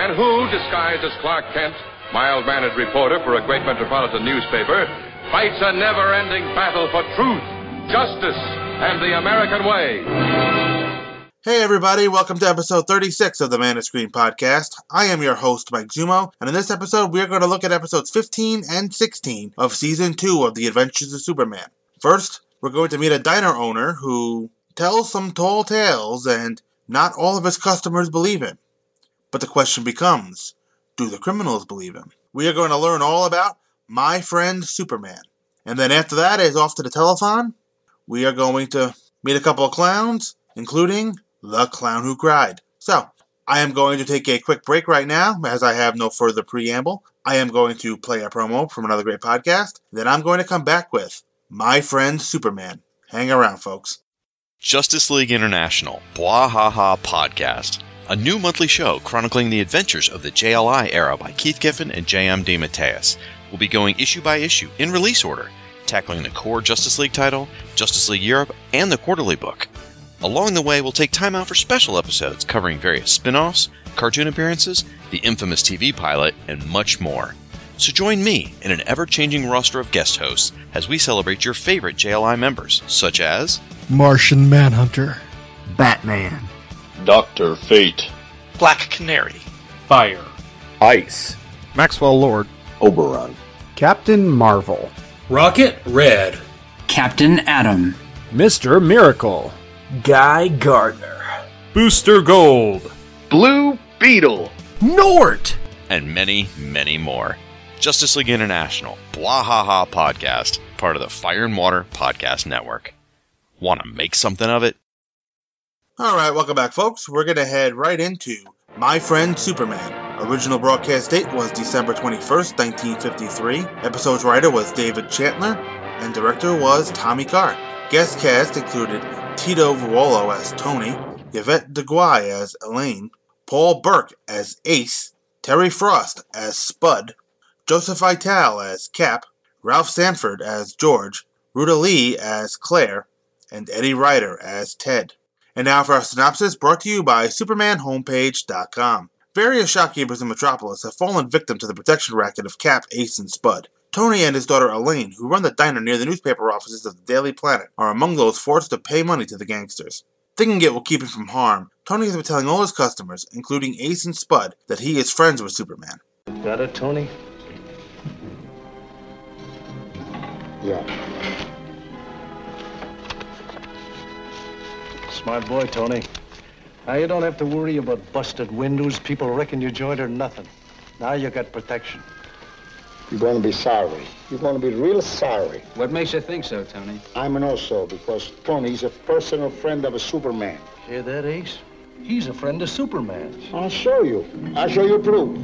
and who, disguised as Clark Kent, mild-mannered reporter for a great metropolitan newspaper, fights a never-ending battle for truth, justice, and the American way. Hey everybody, welcome to episode 36 of the Man of Screen Podcast. I am your host, Mike Zumo, and in this episode we are going to look at episodes 15 and 16 of Season 2 of The Adventures of Superman. First, we're going to meet a diner owner who tells some tall tales and not all of his customers believe him. But the question becomes, do the criminals believe him? We are going to learn all about My Friend Superman. And then after that is off to the telethon. We are going to meet a couple of clowns, including The Clown Who Cried. So, I am going to take a quick break right now, as I have no further preamble. I am going to play a promo from another great podcast. Then I'm going to come back with My Friend Superman. Hang around, folks. Justice League International Blah Ha Ha Podcast. A new monthly show chronicling the adventures of the JLI era by Keith Giffen and J.M. DeMatteis. We'll be going issue by issue in release order, tackling the core Justice League title, Justice League Europe, and the quarterly book. Along the way, we'll take time out for special episodes covering various spin-offs, cartoon appearances, the infamous TV pilot, and much more. So join me in an ever-changing roster of guest hosts as we celebrate your favorite JLI members, such as Martian Manhunter, Batman, Dr. Fate, Black Canary, Fire, Ice, Maxwell Lord, Oberon, Captain Marvel, Rocket Red, Captain Adam, Mr. Miracle, Guy Gardner, Booster Gold, Blue Beetle, Nort, and many, many more. Justice League International Blah Ha Ha Podcast, part of the Fire and Water Podcast Network. Want to make something of it? All right, welcome back, folks. We're going to head right into My Friend Superman. Original broadcast date was December 21st, 1953. Episode's writer was David Chantler, and director was Tommy Carr. Guest cast included Tito Vuolo as Tony, Yvette DeGuy as Elaine, Paul Burke as Ace, Terry Frost as Spud, Joseph Ital as Cap, Ralph Sanford as George, Rhoda Lee as Claire, and Eddie Ryder as Ted. And now for our synopsis, brought to you by SupermanHomepage.com. Various shopkeepers in Metropolis have fallen victim to the protection racket of Cap, Ace, and Spud. Tony and his daughter Elaine, who run the diner near the newspaper offices of the Daily Planet, are among those forced to pay money to the gangsters. Thinking it will keep him from harm, Tony has been telling all his customers, including Ace and Spud, that he is friends with Superman. Got it, Tony? Yeah. Smart boy, Tony. Now you don't have to worry about busted windows, people wrecking your joint or nothing. Now you got protection. You're going to be sorry. You're going to be real sorry. What makes you think so, Tony? I'm an also, because Tony's a personal friend of a Superman. Hear that, Ace? He's a friend of Superman. I'll show you. I'll show you proof.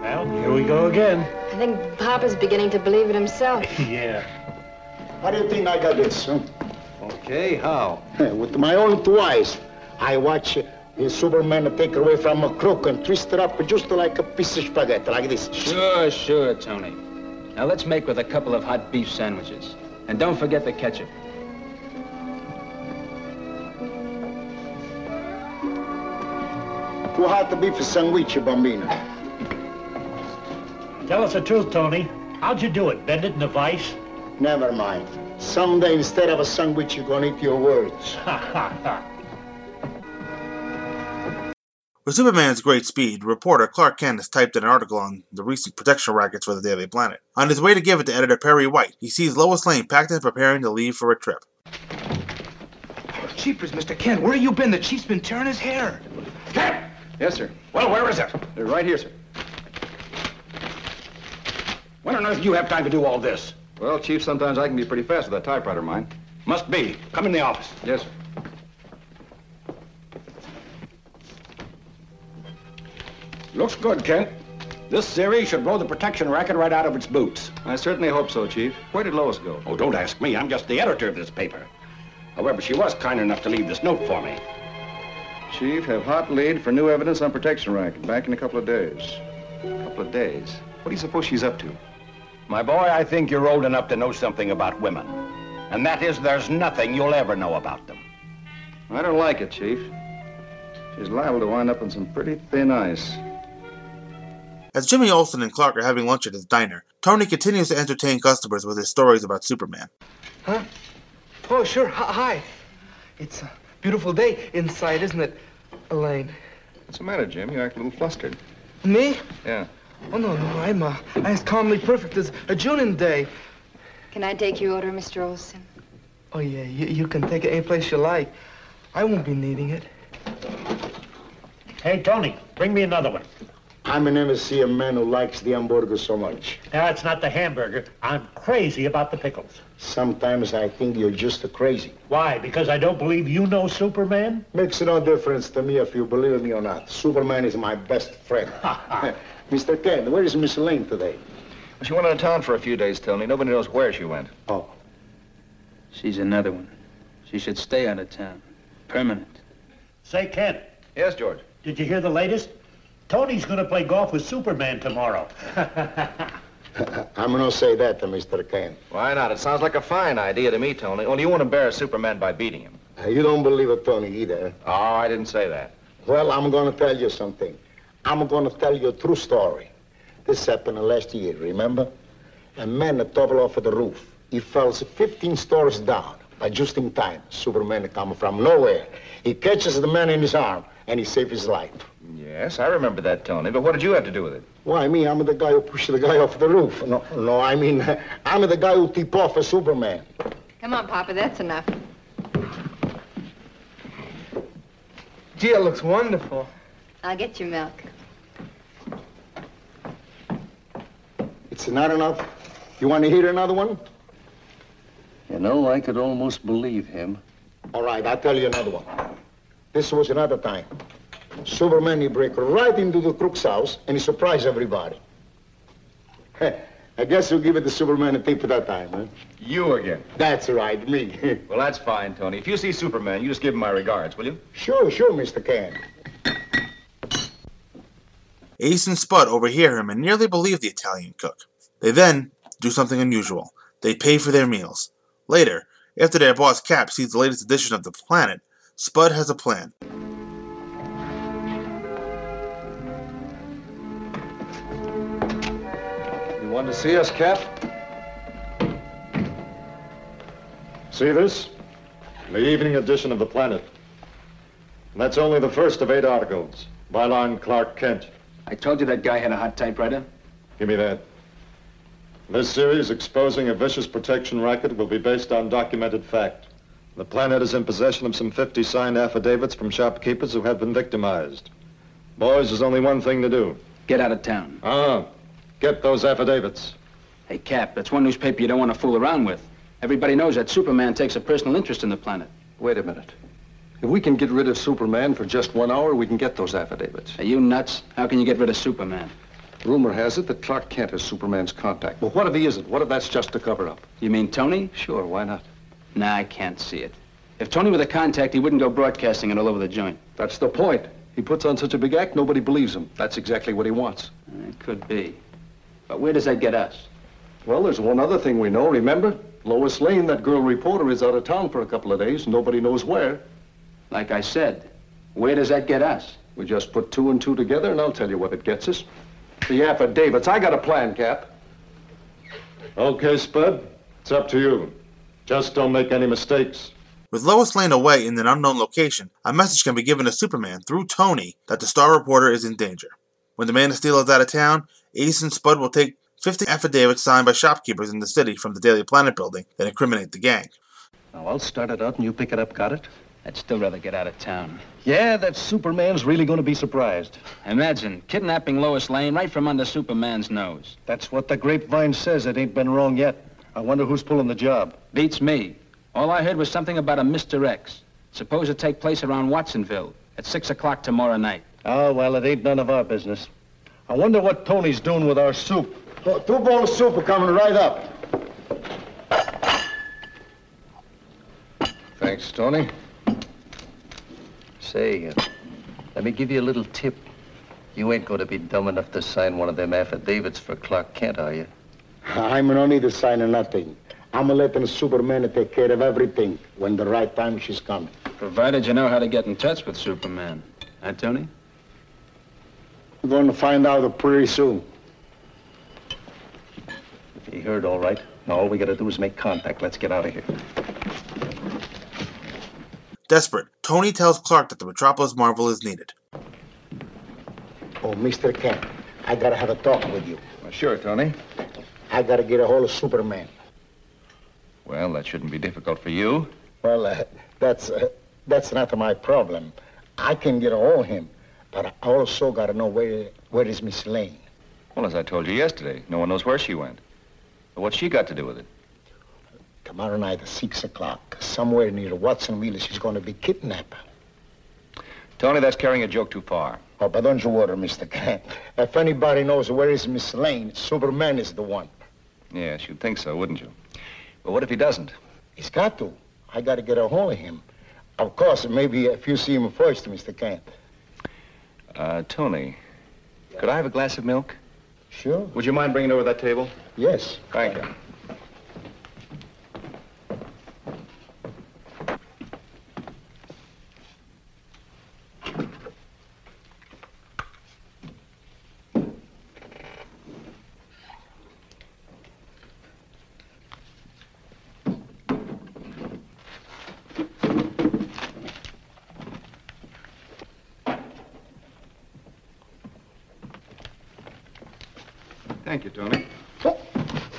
Well, here we go again. I think Papa's beginning to believe it himself. Yeah. How do you think I got this, huh? Okay, how? With my own two eyes. I watch Superman take away from a crook and twist it up just like a piece of spaghetti, like this. Sure, Tony. Now let's make with a couple of hot beef sandwiches. And don't forget the ketchup. Two hot beef sandwich, bambino. Tell us the truth, Tony. How'd you do it? Bend it in the vice? Never mind. Someday, instead of a sandwich, you're gonna eat your words. With Superman's great speed, reporter Clark Kent has typed in an article on the recent protection rackets for the Daily Planet. On his way to give it to editor Perry White, he sees Lois Lane packed and preparing to leave for a trip. Jeepers, Mr. Kent, where have you been? The chief's been tearing his hair. Kent! Yes, sir. Well, where is it? Right here, sir. When on earth do you have time to do all this? Well, Chief, sometimes I can be pretty fast with that typewriter of mine. Must be. Come in the office. Yes, sir. Looks good, Kent. This series should blow the protection racket right out of its boots. I certainly hope so, Chief. Where did Lois go? Oh, don't ask me. I'm just the editor of this paper. However, she was kind enough to leave this note for me. Chief, have hot lead for new evidence on protection racket. Back in a couple of days. A couple of days? What do you suppose she's up to? My boy, I think you're old enough to know something about women. And that is, there's nothing you'll ever know about them. I don't like it, Chief. She's liable to wind up in some pretty thin ice. As Jimmy Olsen and Clark are having lunch at his diner, Tony continues to entertain customers with his stories about Superman. Huh? Oh, sure. Hi. It's a beautiful day inside, isn't it, Elaine? What's the matter, Jim? You act a little flustered. Me? Yeah. Oh, no. I'm as calmly perfect as a Junin day. Can I take your order, Mr. Olsen? Oh, yeah. You can take it any place you like. I won't be needing it. Hey, Tony, bring me another one. I'm an MSC, a man who likes the hamburger so much. Now, it's not the hamburger. I'm crazy about the pickles. Sometimes I think you're just crazy. Why? Because I don't believe you know Superman? Makes no difference to me if you believe me or not. Superman is my best friend. Mr. Kent, where is Miss Lane today? Well, she went out of town for a few days, Tony. Nobody knows where she went. Oh. She's another one. She should stay out of town. Permanent. Say, Kent. Yes, George? Did you hear the latest? Tony's going to play golf with Superman tomorrow. I'm going to say that to Mr. Kane. Why not? It sounds like a fine idea to me, Tony. Only you won't embarrass Superman by beating him. You don't believe it, Tony, either. Oh, I didn't say that. Well, I'm going to tell you something. I'm going to tell you a true story. This happened last year, remember? A man toppled off of the roof. He fell 15 stories down, but just in time. Superman come from nowhere. He catches the man in his arm, and he saved his life. Yes, I remember that, Tony, but what did you have to do with it? Why, me? I'm the guy who pushed the guy off the roof. No, I mean, I'm the guy who tipped off a Superman. Come on, Papa, that's enough. Gee, it looks wonderful. I'll get you milk. It's not enough? You want to hear another one? You know, I could almost believe him. All right, I'll tell you another one. This was another time. Superman, he break right into the crook's house, and he surprised everybody. Hey, I guess you'll give it to Superman a tip for that time, huh? You again. That's right, me. Well, that's fine, Tony. If you see Superman, you just give him my regards, will you? Sure, Mr. Kent. Ace and Spud overhear him and nearly believe the Italian cook. They then do something unusual. They pay for their meals. Later, after their boss Cap sees the latest edition of The Planet, Spud has a plan. Want to see us, Cap? See this? The evening edition of The Planet. And that's only the first of 8 articles. Byline Clark Kent. I told you that guy had a hot typewriter. Give me that. This series, exposing a vicious protection racket, will be based on documented fact. The Planet is in possession of some 50 signed affidavits from shopkeepers who have been victimized. Boys, there's only one thing to do. Get out of town. Get those affidavits. Hey, Cap, that's one newspaper you don't want to fool around with. Everybody knows that Superman takes a personal interest in the planet. Wait a minute. If we can get rid of Superman for just 1 hour, we can get those affidavits. Are you nuts? How can you get rid of Superman? Rumor has it that Clark Kent is Superman's contact. Well, what if he isn't? What if that's just a cover-up? You mean Tony? Sure, why not? Nah, I can't see it. If Tony were the contact, he wouldn't go broadcasting it all over the joint. That's the point. He puts on such a big act, nobody believes him. That's exactly what he wants. It could be. But where does that get us? Well, there's one other thing we know, remember? Lois Lane, that girl reporter, is out of town for a couple of days. Nobody knows where. Like I said, where does that get us? We just put 2 and 2 together, and I'll tell you what it gets us. The affidavits. I got a plan, Cap. Okay, Spud. It's up to you. Just don't make any mistakes. With Lois Lane away in an unknown location, a message can be given to Superman through Tony that the Star reporter is in danger. When the Man of Steel is out of town, Ace and Spud will take 50 affidavits signed by shopkeepers in the city from the Daily Planet building that incriminate the gang. Now, I'll start it out and you pick it up, got it? I'd still rather get out of town. Yeah, that Superman's really going to be surprised. Imagine kidnapping Lois Lane right from under Superman's nose. That's what the grapevine says. It ain't been wrong yet. I wonder who's pulling the job. Beats me. All I heard was something about a Mr. X. Supposed to take place around Watsonville at 6 o'clock tomorrow night. Oh, well, it ain't none of our business. I wonder what Tony's doing with our soup. 2 bowls of soup are coming right up. Thanks, Tony. Say, let me give you a little tip. You ain't going to be dumb enough to sign one of them affidavits for Clark Kent, are you? I'm no need to sign nothing. I'm letting Superman take care of everything when the right time she's coming. Provided you know how to get in touch with Superman. Huh, Tony? We're going to find out pretty soon. He heard all right. Now all we got to do is make contact. Let's get out of here. Desperate, Tony tells Clark that the Metropolis Marvel is needed. Oh, Mr. Kent, I got to have a talk with you. Well, sure, Tony. I got to get a hold of Superman. Well, that shouldn't be difficult for you. Well, that's not my problem. I can get a hold of him, but I also got to know where is Miss Lane. Well, as I told you yesterday, no one knows where she went. What's she got to do with it? Tomorrow night at 6 o'clock, somewhere near Watsonville, she's going to be kidnapped. Tony, that's carrying a joke too far. Oh, but don't you worry, Mr. Kent. If anybody knows where is Miss Lane, Superman is the one. Yes, you'd think so, wouldn't you? But what if he doesn't? He's got to. I got to get a hold of him. Of course, maybe if you see him first, Mr. Kent. Tony, could I have a glass of milk? Sure. Would you mind bringing it over that table? Yes. Thank you. Thank you, Tony. Oh,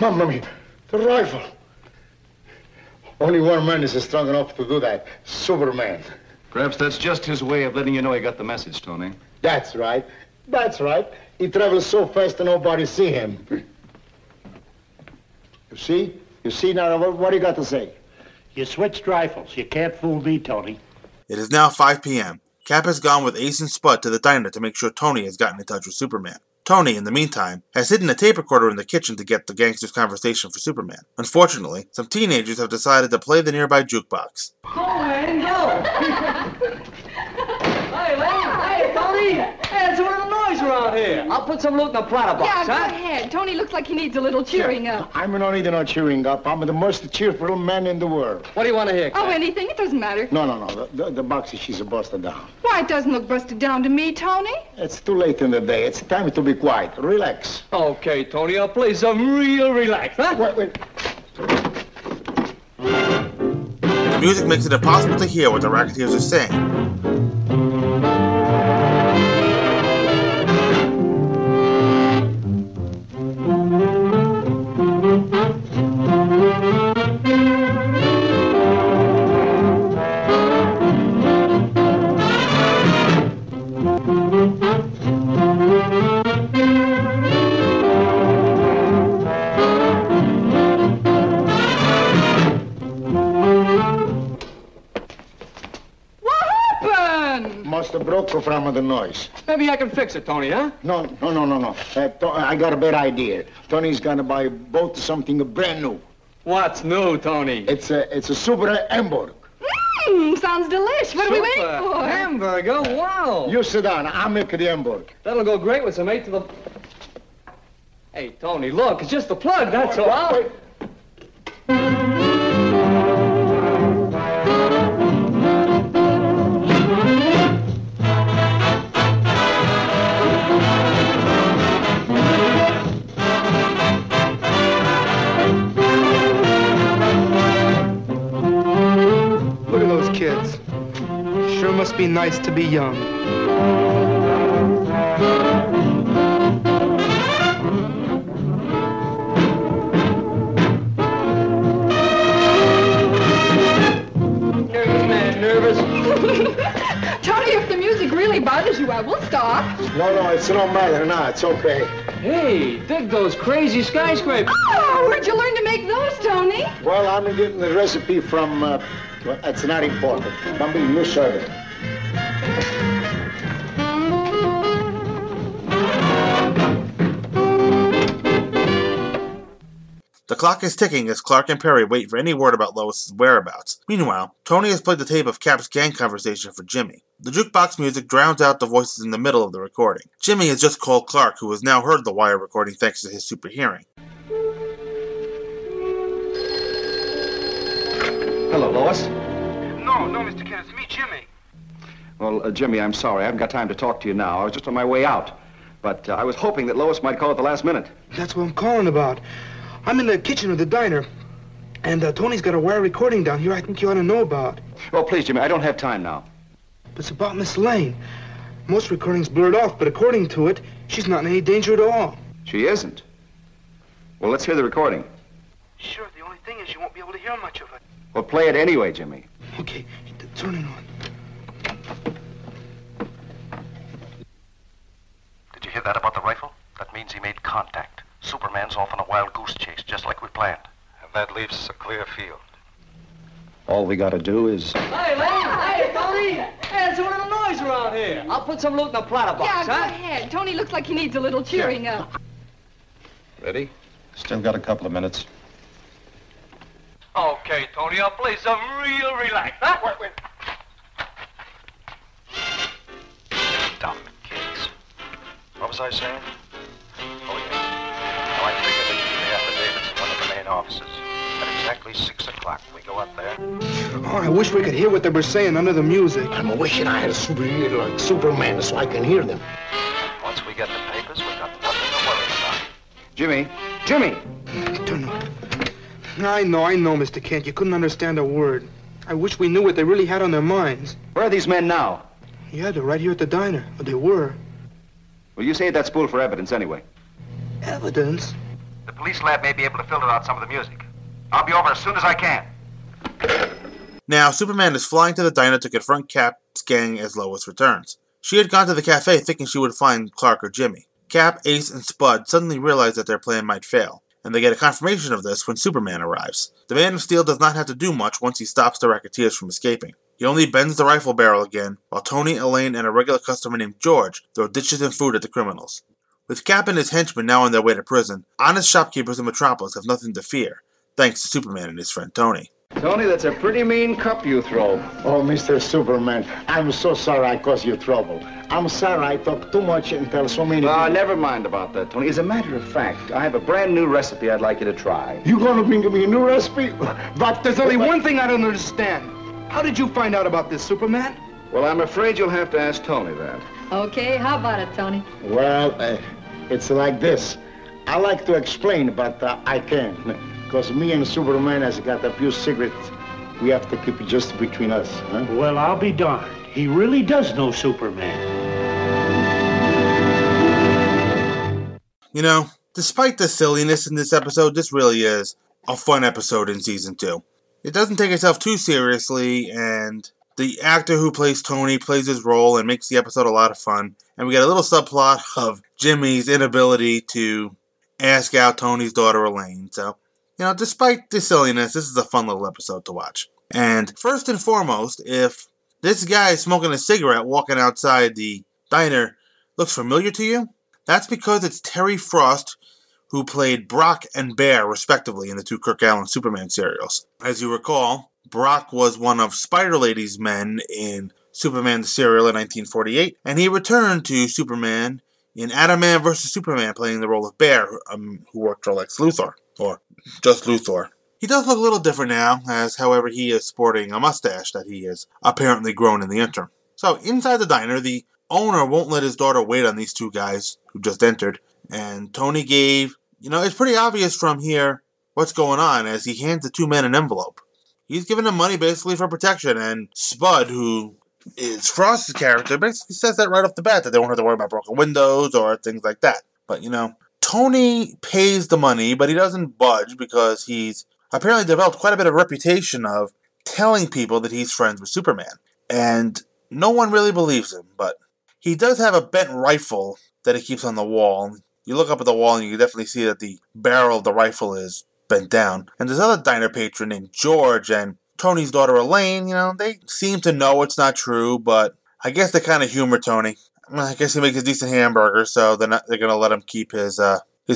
Mamma mia, the rifle. Only one man is strong enough to do that, Superman. Perhaps that's just his way of letting you know he got the message, Tony. That's right. That's right. He travels so fast that nobody see him. You see? You see now, what do you got to say? You switched rifles. You can't fool me, Tony. It is now 5 p.m. Cap has gone with Ace and Spud to the diner to make sure Tony has gotten in touch with Superman. Tony, in the meantime, has hidden a tape recorder in the kitchen to get the gangster's conversation for Superman. Unfortunately, some teenagers have decided to play the nearby jukebox. Go, man, go! Hey, man! Hey, Tony! Hey, it's a little noise around here. I'll put some loot in the Prada box, huh? Yeah, go ahead. Tony looks like he needs a little cheering up. I'm not needing no cheering up. I'm the most cheerful man in the world. What do you want to hear, Kat? Oh, anything. It doesn't matter. No. The box is she's busted down. Why, it doesn't look busted down to me, Tony. It's too late in the day. It's time to be quiet. Relax. Okay, Tony, I'll play some real relax, huh? Wait. The music makes it impossible to hear what the racketeers are saying. From the noise. Maybe I can fix it, Tony, huh? No. I got a better idea. Tony's gonna buy both something brand new. What's new, Tony? It's a super hamburger. Sounds delish. What are we waiting for? Hamburger? Wow. You sit down. I'll make the hamburger. That'll go great with some eight to the... Hey, Tony, look. It's just the plug, that's all. Wait. Must be nice to be young. Nervous man, nervous. Well, we'll stop. No, it's no matter now. It's okay. Hey, dig those crazy skyscrapers. Oh, where'd you learn to make those, Tony? Well, I'm getting the recipe from, well, it's not important. Bumble, you serve it. The clock is ticking as Clark and Perry wait for any word about Lois' whereabouts. Meanwhile, Tony has played the tape of Cap's gang conversation for Jimmy. The jukebox music drowns out the voices in the middle of the recording. Jimmy has just called Clark, who has now heard the wire recording thanks to his super hearing. Hello, Lois. No, Mr. Kent, it's me, Jimmy. Well, Jimmy, I'm sorry. I haven't got time to talk to you now. I was just on my way out. But I was hoping that Lois might call at the last minute. That's what I'm calling about. I'm in the kitchen of the diner, and Tony's got a wire recording down here I think you ought to know about. Oh, please, Jimmy, I don't have time now. It's about Miss Lane. Most recordings blurred off, but according to it, she's not in any danger at all. She isn't? Well, let's hear the recording. Sure, the only thing is you won't be able to hear much of it. Well, play it anyway, Jimmy. Okay, turn it on. Did you hear that about the rifle? That means he made contact. Superman's off on a wild goose chase, just like we planned. And that leaves us a clear field. All we gotta do is... Hey, Lane! Hey, Tony! Hey, it's one of the noise around here. I'll put some loot in the platter box, huh? Yeah, go ahead. Tony looks like he needs a little cheering up. Ready? Still got a couple of minutes. Okay, Tony, I'll play some real relax, huh? Wait. Dumb kids. What was I saying? Offices. At exactly 6 o'clock, we go up there. Oh, I wish we could hear what they were saying under the music. I'm wishing I had a super ear like Superman so I can hear them. Once we get the papers, we got nothing to worry about. Jimmy! Turn up. I know, Mr. Kent. You couldn't understand a word. I wish we knew what they really had on their minds. Where are these men now? Yeah, they're right here at the diner. But they were. Well, you saved that spool for evidence anyway. Evidence? The police lab may be able to filter out some of the music. I'll be over as soon as I can. Now, Superman is flying to the diner to confront Cap's gang as Lois returns. She had gone to the cafe thinking she would find Clark or Jimmy. Cap, Ace, and Spud suddenly realize that their plan might fail, and they get a confirmation of this when Superman arrives. The Man of Steel does not have to do much once he stops the racketeers from escaping. He only bends the rifle barrel again, while Tony, Elaine, and a regular customer named George throw dishes and food at the criminals. With Cap and his henchmen now on their way to prison, honest shopkeepers in Metropolis have nothing to fear, thanks to Superman and his friend Tony. Tony, that's a pretty mean cup you throw. Oh, Mr. Superman, I'm so sorry I caused you trouble. I'm sorry I talk too much and tell so many... never mind about that, Tony. As a matter of fact, I have a brand new recipe I'd like you to try. You gonna bring me a new recipe? But there's only one thing I don't understand. How did you find out about this, Superman? Well, I'm afraid you'll have to ask Tony that. Okay, how about it, Tony? Well, it's like this. I like to explain, but I can't. Because me and Superman has got a few secrets. We have to keep it just between us. Huh? Well, I'll be darned. He really does know Superman. You know, despite the silliness in this episode, this really is a fun episode in Season 2. It doesn't take itself too seriously, and... the actor who plays Tony plays his role and makes the episode a lot of fun. And we get a little subplot of Jimmy's inability to ask out Tony's daughter, Elaine. So, you know, despite the silliness, this is a fun little episode to watch. And first and foremost, if this guy smoking a cigarette walking outside the diner looks familiar to you, that's because it's Terry Frost, who played Brock and Bear, respectively, in the two Kirk Alyn Superman serials. As you recall... Brock was one of Spider-Lady's men in Superman the Serial in 1948, and he returned to Superman in Adam-Man vs. Superman, playing the role of Bear, who worked for Lex Luthor, or just Luthor. He does look a little different now, however he is sporting a mustache that he has apparently grown in the interim. So, inside the diner, the owner won't let his daughter wait on these two guys who just entered, and Tony gave... you know, it's pretty obvious from here what's going on, as he hands the two men an envelope. He's giving them money basically for protection, and Spud, who is Frost's character, basically says that right off the bat, that they won't have to worry about broken windows or things like that. But, you know, Tony pays the money, but he doesn't budge because he's apparently developed quite a bit of reputation of telling people that he's friends with Superman. And no one really believes him, but He does have a bent rifle that he keeps on the wall. You look up at the wall and you can definitely see that the barrel of the rifle is bent down. And this other diner patron named George and Tony's daughter Elaine, you know, they seem to know it's not true, but I guess they kind of humor Tony. I guess he makes a decent hamburger, so they're going to let him keep his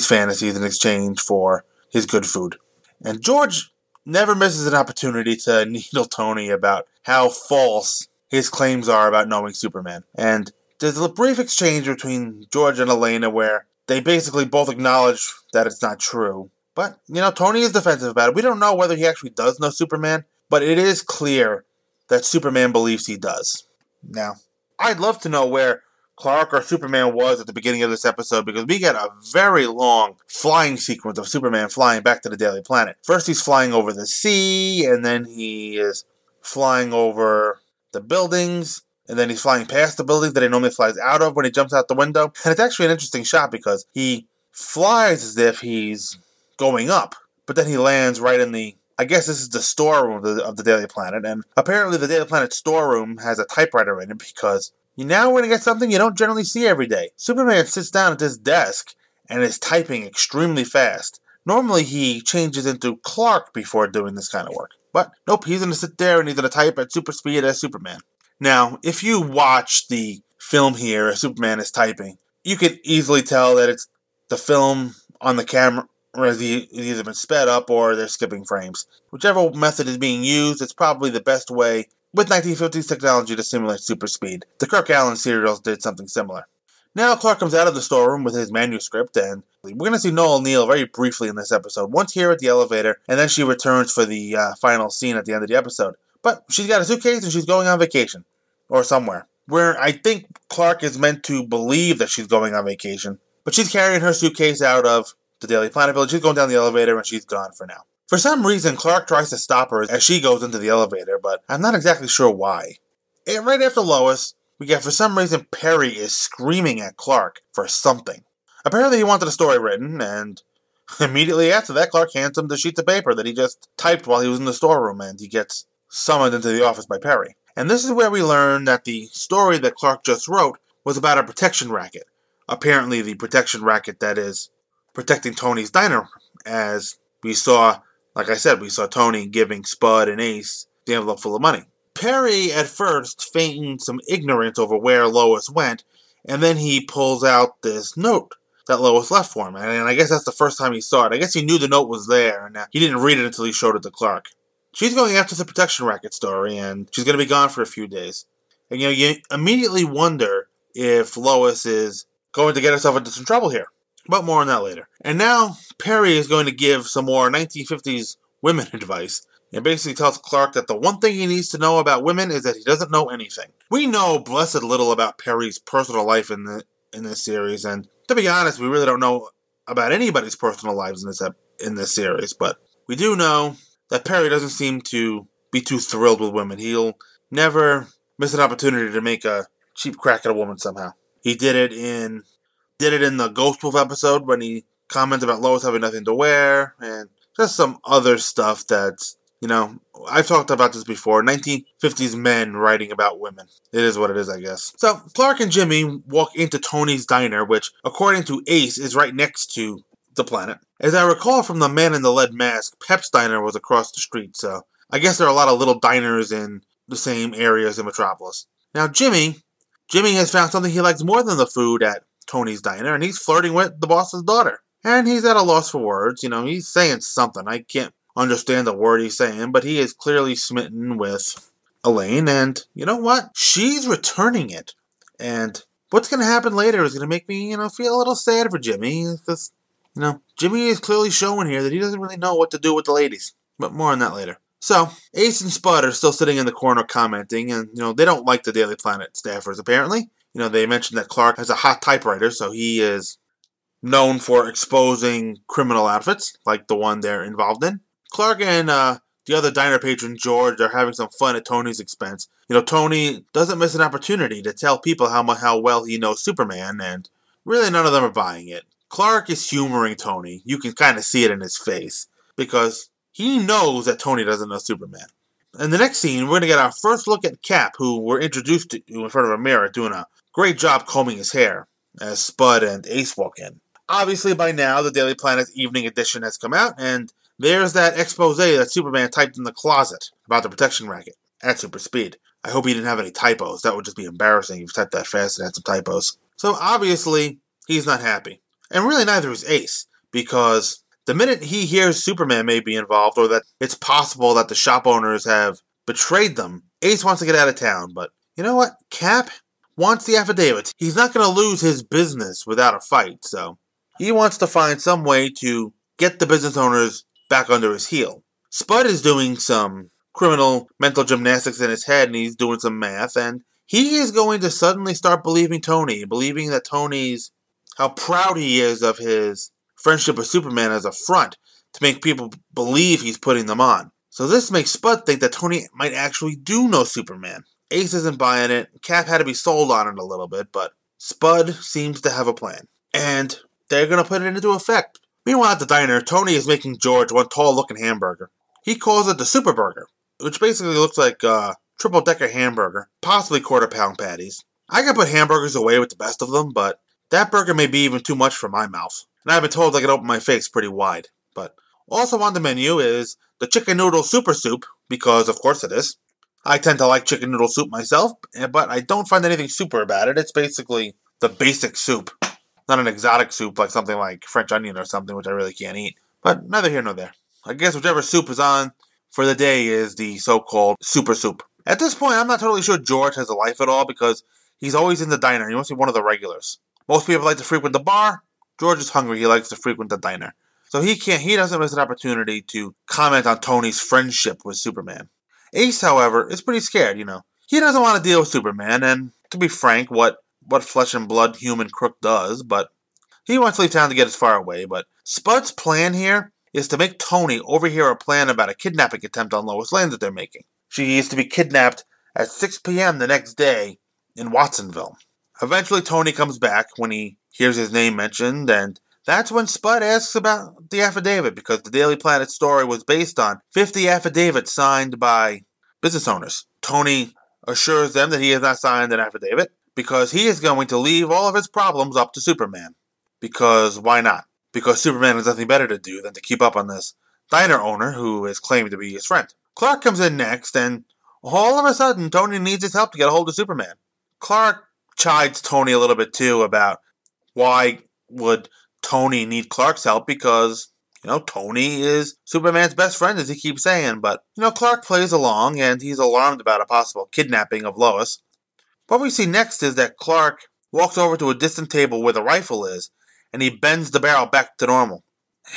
fantasies in exchange for his good food. And George never misses an opportunity to needle Tony about how false his claims are about knowing Superman. And there's a brief exchange between George and Elena where they basically both acknowledge that it's not true. But, you know, Tony is defensive about it. We don't know whether he actually does know Superman, but it is clear that Superman believes he does. Now, I'd love to know where Clark or Superman was at the beginning of this episode, because we get a very long flying sequence of Superman flying back to the Daily Planet. First he's flying over the sea, and then he is flying over the buildings, and then he's flying past the buildings that he normally flies out of when he jumps out the window. And it's actually an interesting shot because he flies as if he's going up, but then he lands right in the, I guess this is the storeroom of the Daily Planet, and apparently the Daily Planet storeroom has a typewriter in it because now we're going to get something you don't generally see every day. Superman sits down at this desk and is typing extremely fast. Normally he changes into Clark before doing this kind of work. But nope, he's going to sit there and he's going to type at super speed as Superman. Now, if you watch the film here as Superman is typing, you could easily tell that it's the film on the camera has either been sped up or they're skipping frames. Whichever method is being used, it's probably the best way with 1950s technology to simulate super speed. The Kirk Alyn serials did something similar. Now Clark comes out of the storeroom with his manuscript, and we're going to see Noel Neal very briefly in this episode, once here at the elevator, and then she returns for the final scene at the end of the episode. But she's got a suitcase and she's going on vacation, or somewhere, where I think Clark is meant to believe that she's going on vacation, but she's carrying her suitcase out of the Daily Planet building. She's going down the elevator and she's gone for now. For some reason, Clark tries to stop her as she goes into the elevator, but I'm not exactly sure why. And right after Lois, we get, for some reason, Perry is screaming at Clark for something. Apparently he wanted a story written, and immediately after that, Clark hands him the sheets of paper that he just typed while he was in the storeroom, and he gets summoned into the office by Perry. And this is where we learn that the story that Clark just wrote was about a protection racket. Apparently the protection racket that is protecting Tony's diner, as we saw. Like I said, we saw Tony giving Spud and Ace the envelope full of money. Perry, at first, feigns some ignorance over where Lois went, and then he pulls out this note that Lois left for him. And I guess that's the first time he saw it. I guess he knew the note was there, and he didn't read it until he showed it to Clark. She's going after the protection racket story, and she's going to be gone for a few days. And, you know, you immediately wonder if Lois is going to get herself into some trouble here. But more on that later. And now, Perry is going to give some more 1950s women advice, and basically tells Clark that the one thing he needs to know about women is that he doesn't know anything. We know blessed little about Perry's personal life in this series, and to be honest, we really don't know about anybody's personal lives in this series, but we do know that Perry doesn't seem to be too thrilled with women. He'll never miss an opportunity to make a cheap crack at a woman somehow. He did it in the Ghost Wolf episode when he comments about Lois having nothing to wear, and just some other stuff that's, you know, I've talked about this before, 1950s men writing about women. It is what it is, I guess. So, Clark and Jimmy walk into Tony's diner, which, according to Ace, is right next to the planet. As I recall from The Man in the Lead Mask, Pep's diner was across the street, so I guess there are a lot of little diners in the same areas in Metropolis. Now, Jimmy has found something he likes more than the food at Tony's diner, and he's flirting with the boss's daughter. And he's at a loss for words. You know, he's saying something. I can't understand the word he's saying, but he is clearly smitten with Elaine, and you know what? She's returning it. And what's going to happen later is going to make me, you know, feel a little sad for Jimmy. Because, you know, Jimmy is clearly showing here that he doesn't really know what to do with the ladies. But more on that later. So, Ace and Spud are still sitting in the corner commenting, and, you know, they don't like the Daily Planet staffers, apparently. You know, they mentioned that Clark has a hot typewriter, so he is known for exposing criminal outfits, like the one they're involved in. Clark and the other diner patron, George, are having some fun at Tony's expense. You know, Tony doesn't miss an opportunity to tell people how well he knows Superman, and really none of them are buying it. Clark is humoring Tony. You can kind of see it in his face, because he knows that Tony doesn't know Superman. In the next scene, we're going to get our first look at Cap, who we're introduced to in front of a mirror doing a Great job combing his hair, as Spud and Ace walk in. Obviously, by now, the Daily Planet Evening Edition has come out, and there's that expose that Superman typed in the closet about the protection racket at super speed. I hope he didn't have any typos. That would just be embarrassing if you typed that fast and had some typos. So, obviously, he's not happy. And really, neither is Ace, because the minute he hears Superman may be involved, or that it's possible that the shop owners have betrayed them, Ace wants to get out of town. But, you know what? Cap wants the affidavit. He's not going to lose his business without a fight, so he wants to find some way to get the business owners back under his heel. Spud is doing some criminal mental gymnastics in his head, and he's doing some math, and he is going to suddenly start believing Tony, believing that Tony's, how proud he is of his friendship with Superman as a front to make people believe he's putting them on. So this makes Spud think that Tony might actually do know Superman. Ace isn't buying it. Cap had to be sold on it a little bit, but Spud seems to have a plan, and they're going to put it into effect. Meanwhile, at the diner, Tony is making George one tall-looking hamburger. He calls it the Super Burger, which basically looks like a triple-decker hamburger, possibly quarter-pound patties. I can put hamburgers away with the best of them, but that burger may be even too much for my mouth. And I've been told I can open my face pretty wide. But also on the menu is the chicken noodle super soup, because of course it is. I tend to like chicken noodle soup myself, but I don't find anything super about it. It's basically the basic soup. Not an exotic soup like something like French onion or something, which I really can't eat. But neither here nor there. I guess whichever soup is on for the day is the so-called super soup. At this point, I'm not totally sure George has a life at all, because he's always in the diner. He wants to be one of the regulars. Most people like to frequent the bar. George is hungry. He likes to frequent the diner. So he doesn't miss an opportunity to comment on Tony's friendship with Superman. Ace, however, is pretty scared, you know. He doesn't want to deal with Superman, and to be frank, what flesh and blood human crook does, but he wants to leave town to get as far away. But Spud's plan here is to make Tony overhear a plan about a kidnapping attempt on Lois Lane that they're making. She is to be kidnapped at 6 p.m. the next day in Watsonville. Eventually, Tony comes back when he hears his name mentioned, and that's when Spud asks about the affidavit, because the Daily Planet story was based on 50 affidavits signed by business owners. Tony assures them that he has not signed an affidavit, because he is going to leave all of his problems up to Superman. Because why not? Because Superman has nothing better to do than to keep up on this diner owner who is claiming to be his friend. Clark comes in next, and all of a sudden, Tony needs his help to get a hold of Superman. Clark chides Tony a little bit, too, about why would Tony need Clark's help, because, you know, Tony is Superman's best friend, as he keeps saying. But, you know, Clark plays along, and he's alarmed about a possible kidnapping of Lois. What we see next is that Clark walks over to a distant table where the rifle is, and he bends the barrel back to normal.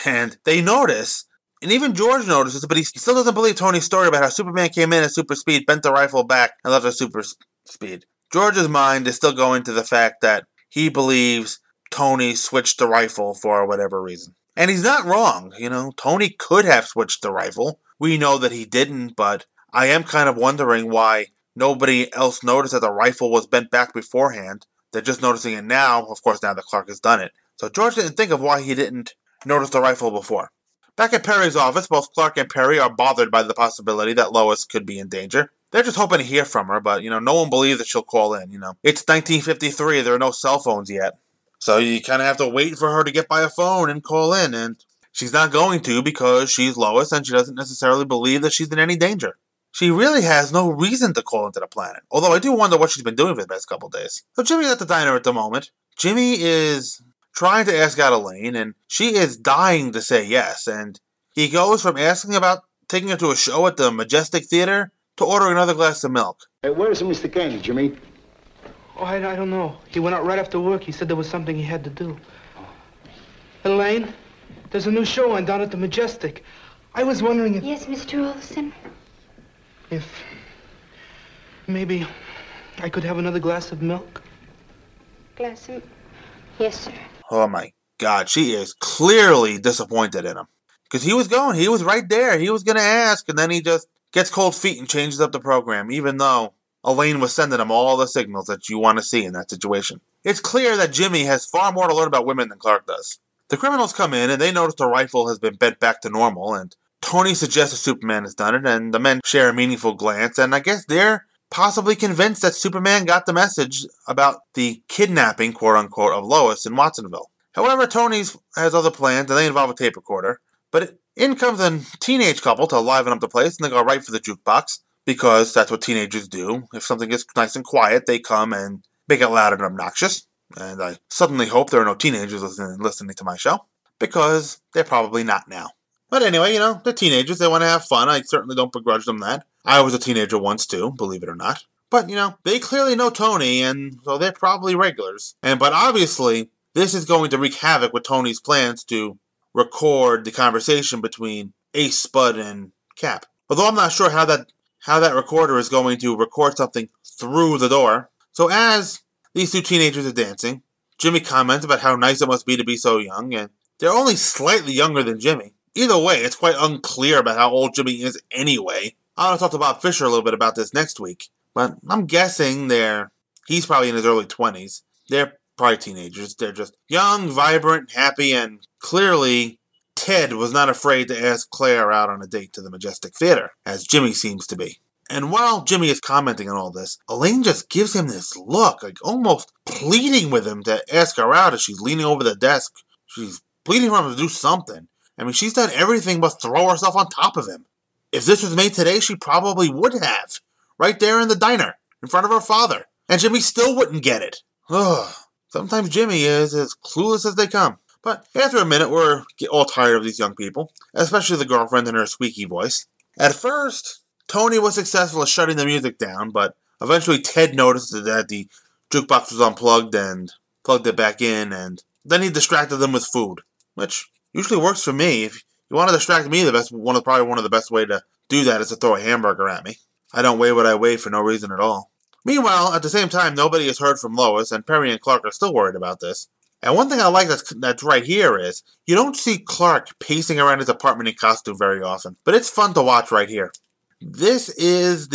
And they notice, and even George notices, but he still doesn't believe Tony's story about how Superman came in at super speed, bent the rifle back, and left at super speed. George's mind is still going to the fact that he believes Tony switched the rifle for whatever reason. And he's not wrong, you know. Tony could have switched the rifle. We know that he didn't, but I am kind of wondering why nobody else noticed that the rifle was bent back beforehand. They're just noticing it now, of course, now that Clark has done it. So George didn't think of why he didn't notice the rifle before. Back at Perry's office, both Clark and Perry are bothered by the possibility that Lois could be in danger. They're just hoping to hear from her, but, you know, no one believes that she'll call in, you know. It's 1953, there are no cell phones yet. So you kind of have to wait for her to get by a phone and call in, and she's not going to, because she's Lois, and she doesn't necessarily believe that she's in any danger. She really has no reason to call into the planet, although I do wonder what she's been doing for the past couple days. So Jimmy's at the diner at the moment. Jimmy is trying to ask out Elaine, and she is dying to say yes, and he goes from asking about taking her to a show at the Majestic Theater to order another glass of milk. Hey, where's Mr. Kane, Jimmy? Oh, I don't know. He went out right after work. He said there was something he had to do. Oh. Elaine, there's a new show on down at the Majestic. I was wondering if... Yes, Mr. Olsen? If maybe I could have another glass of milk? Glass of... Yes, sir. Oh, my God. She is clearly disappointed in him. Because he was going. He was right there. He was going to ask, and then he just gets cold feet and changes up the program, even though Elaine was sending him all the signals that you want to see in that situation. It's clear that Jimmy has far more to learn about women than Clark does. The criminals come in, and they notice the rifle has been bent back to normal, and Tony suggests that Superman has done it, and the men share a meaningful glance, and I guess they're possibly convinced that Superman got the message about the kidnapping, quote-unquote, of Lois in Watsonville. However, Tony has other plans, and they involve a tape recorder. But in comes a teenage couple to liven up the place, and they go right for the jukebox, because that's what teenagers do. If something is nice and quiet, they come and make it loud and obnoxious. And I suddenly hope there are no teenagers listening to my show, because they're probably not now. But anyway, you know, they're teenagers. They want to have fun. I certainly don't begrudge them that. I was a teenager once, too, believe it or not. But, you know, they clearly know Tony, and so they're probably regulars. But obviously, this is going to wreak havoc with Tony's plans to record the conversation between Ace, Spud, and Cap. Although I'm not sure how that recorder is going to record something through the door. So as these two teenagers are dancing, Jimmy comments about how nice it must be to be so young, and they're only slightly younger than Jimmy. Either way, it's quite unclear about how old Jimmy is anyway. I'll talk to Bob Fisher a little bit about this next week, but I'm guessing he's probably in his early 20s. They're probably teenagers. They're just young, vibrant, happy, and clearly Ted was not afraid to ask Claire out on a date to the Majestic Theater, as Jimmy seems to be. And while Jimmy is commenting on all this, Elaine just gives him this look, like almost pleading with him to ask her out as she's leaning over the desk. She's pleading for him to do something. I mean, she's done everything but throw herself on top of him. If this was made today, she probably would have. Right there in the diner, in front of her father. And Jimmy still wouldn't get it. Ugh. Sometimes Jimmy is as clueless as they come. But after a minute, we're all tired of these young people, especially the girlfriend and her squeaky voice. At first, Tony was successful at shutting the music down, but eventually Ted noticed that the jukebox was unplugged and plugged it back in, and then he distracted them with food, which usually works for me. If you want to distract me, probably one of the best way to do that is to throw a hamburger at me. I don't weigh what I weigh for no reason at all. Meanwhile, at the same time, nobody has heard from Lois, and Perry and Clark are still worried about this. And one thing I like that's right here is, you don't see Clark pacing around his apartment in costume very often, but it's fun to watch right here. This is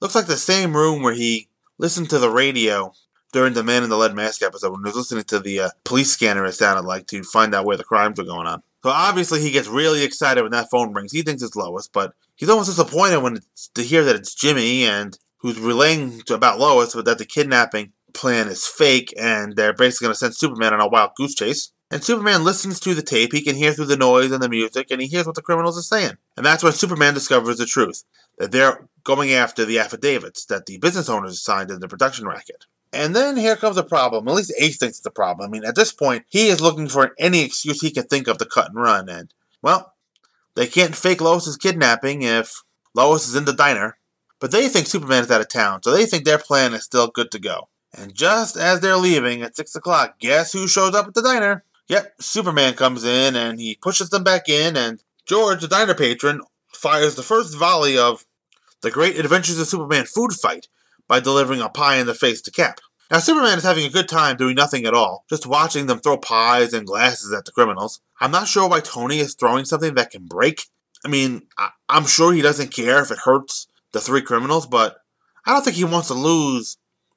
looks like the same room where he listened to the radio during the Man in the Lead Mask episode, when he was listening to the police scanner, it sounded like, to find out where the crimes were going on. So obviously he gets really excited when that phone rings. He thinks it's Lois, but he's almost disappointed to hear that it's Jimmy, and who's relaying about Lois, but that the kidnapping plan is fake, and they're basically going to send Superman on a wild goose chase. And Superman listens to the tape. He can hear through the noise and the music, and he hears what the criminals are saying. And that's when Superman discovers the truth, that they're going after the affidavits that the business owners signed in the production racket. And then here comes a problem. At least Ace thinks it's a problem. I mean, at this point, he is looking for any excuse he can think of to cut and run. And, well, they can't fake Lois's kidnapping if Lois is in the diner. But they think Superman is out of town, so they think their plan is still good to go. And just as they're leaving at 6 o'clock, guess who shows up at the diner? Yep, Superman comes in, and he pushes them back in, and George, the diner patron, fires the first volley of The Great Adventures of Superman food fight, by delivering a pie in the face to Cap. Now, Superman is having a good time doing nothing at all, just watching them throw pies and glasses at the criminals. I'm not sure why Tony is throwing something that can break. I mean, I'm sure he doesn't care if it hurts the three criminals, but I don't think he wants to lose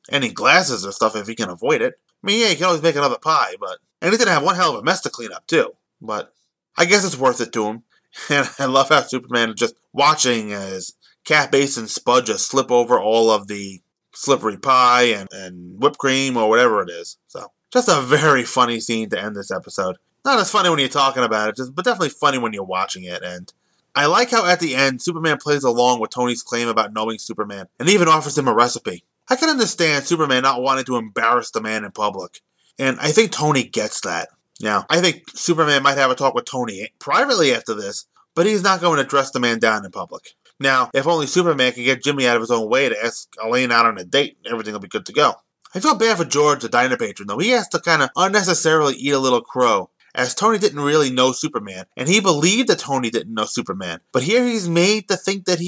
any glasses or stuff if he can avoid it. I mean, yeah, he can always make another pie, and he's going to have one hell of a mess to clean up, too. But I guess it's worth it to him. And I love how Superman is just watching as Cap, Ace, and Spud just slip over all of the slippery pie and whipped cream or whatever it is. So, just a very funny scene to end this episode. Not as funny when you're talking about it, but definitely funny when you're watching it. And I like how at the end, Superman plays along with Tony's claim about knowing Superman and even offers him a recipe. I can understand Superman not wanting to embarrass the man in public. And I think Tony gets that. Now, I think Superman might have a talk with Tony privately after this, but he's not going to dress the man down in public. Now, if only Superman could get Jimmy out of his own way to ask Elaine out on a date, everything will be good to go. I felt bad for George, the diner patron, though. He has to kind of unnecessarily eat a little crow, as Tony didn't really know Superman, and he believed that Tony didn't know Superman. But here he's made to think that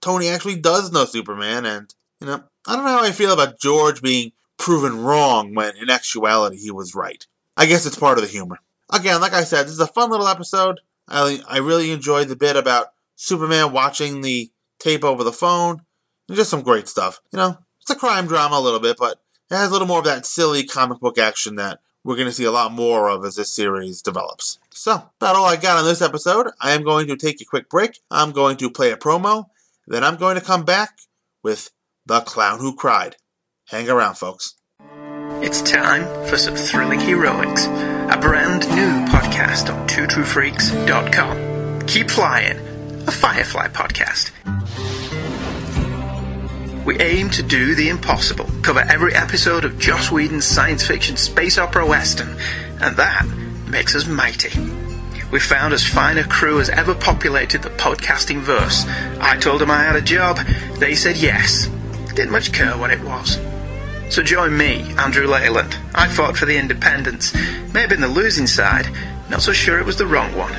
Tony actually does know Superman, and, you know, I don't know how I feel about George being proven wrong when, in actuality, he was right. I guess it's part of the humor. Again, like I said, this is a fun little episode. I really enjoyed the bit about Superman watching the tape over the phone, and just some great stuff. You know, it's a crime drama a little bit, but it has a little more of that silly comic book action that we're going to see a lot more of as this series develops. So, about all I got on this episode. I am going to take a quick break. I'm going to play a promo. Then I'm going to come back with The Clown Who Cried. Hang around, folks. It's time for some thrilling heroics, a brand new podcast on twotruefreaks.com. Keep flying, a Firefly podcast. We aim to do the impossible, cover every episode of Joss Whedon's science fiction space opera western, and that makes us mighty. We've found as fine a crew as ever populated the podcasting verse. I told them I had a job, they said yes. Didn't much care what it was. So join me, Andrew Leyland. I fought for the independents. May have been the losing side, not so sure it was the wrong one.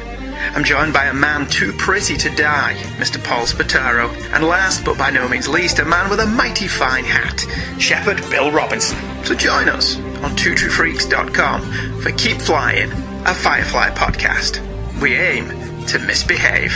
I'm joined by a man too pretty to die, Mr. Paul Spataro, and last but by no means least, a man with a mighty fine hat, Shepherd Bill Robinson. So join us on twotruefreaks.com for Keep Flying, a Firefly podcast. We aim to misbehave.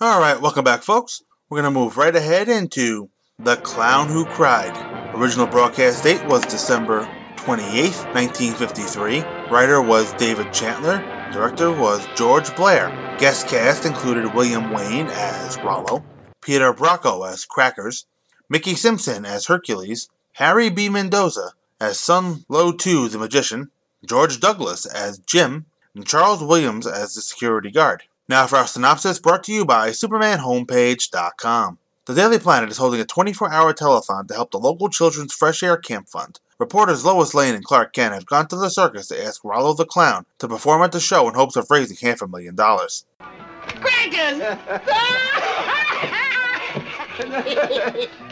All right, welcome back, folks. We're going to move right ahead into The Clown Who Cried. Original broadcast date was December 28th, 1953. Writer was David Chantler. Director was George Blair. Guest cast included William Wayne as Rollo, Peter Bracco as Crackers, Mickey Simpson as Hercules, Harry B. Mendoza as Sun Lo Tu the Magician, George Douglas as Jim, and Charles Williams as the security guard. Now for our synopsis, brought to you by SupermanHomepage.com. The Daily Planet is holding a 24-hour telethon to help the local Children's Fresh Air Camp Fund. Reporters Lois Lane and Clark Kent have gone to the circus to ask Rollo the Clown to perform at the show in hopes of raising $500,000. Crackers!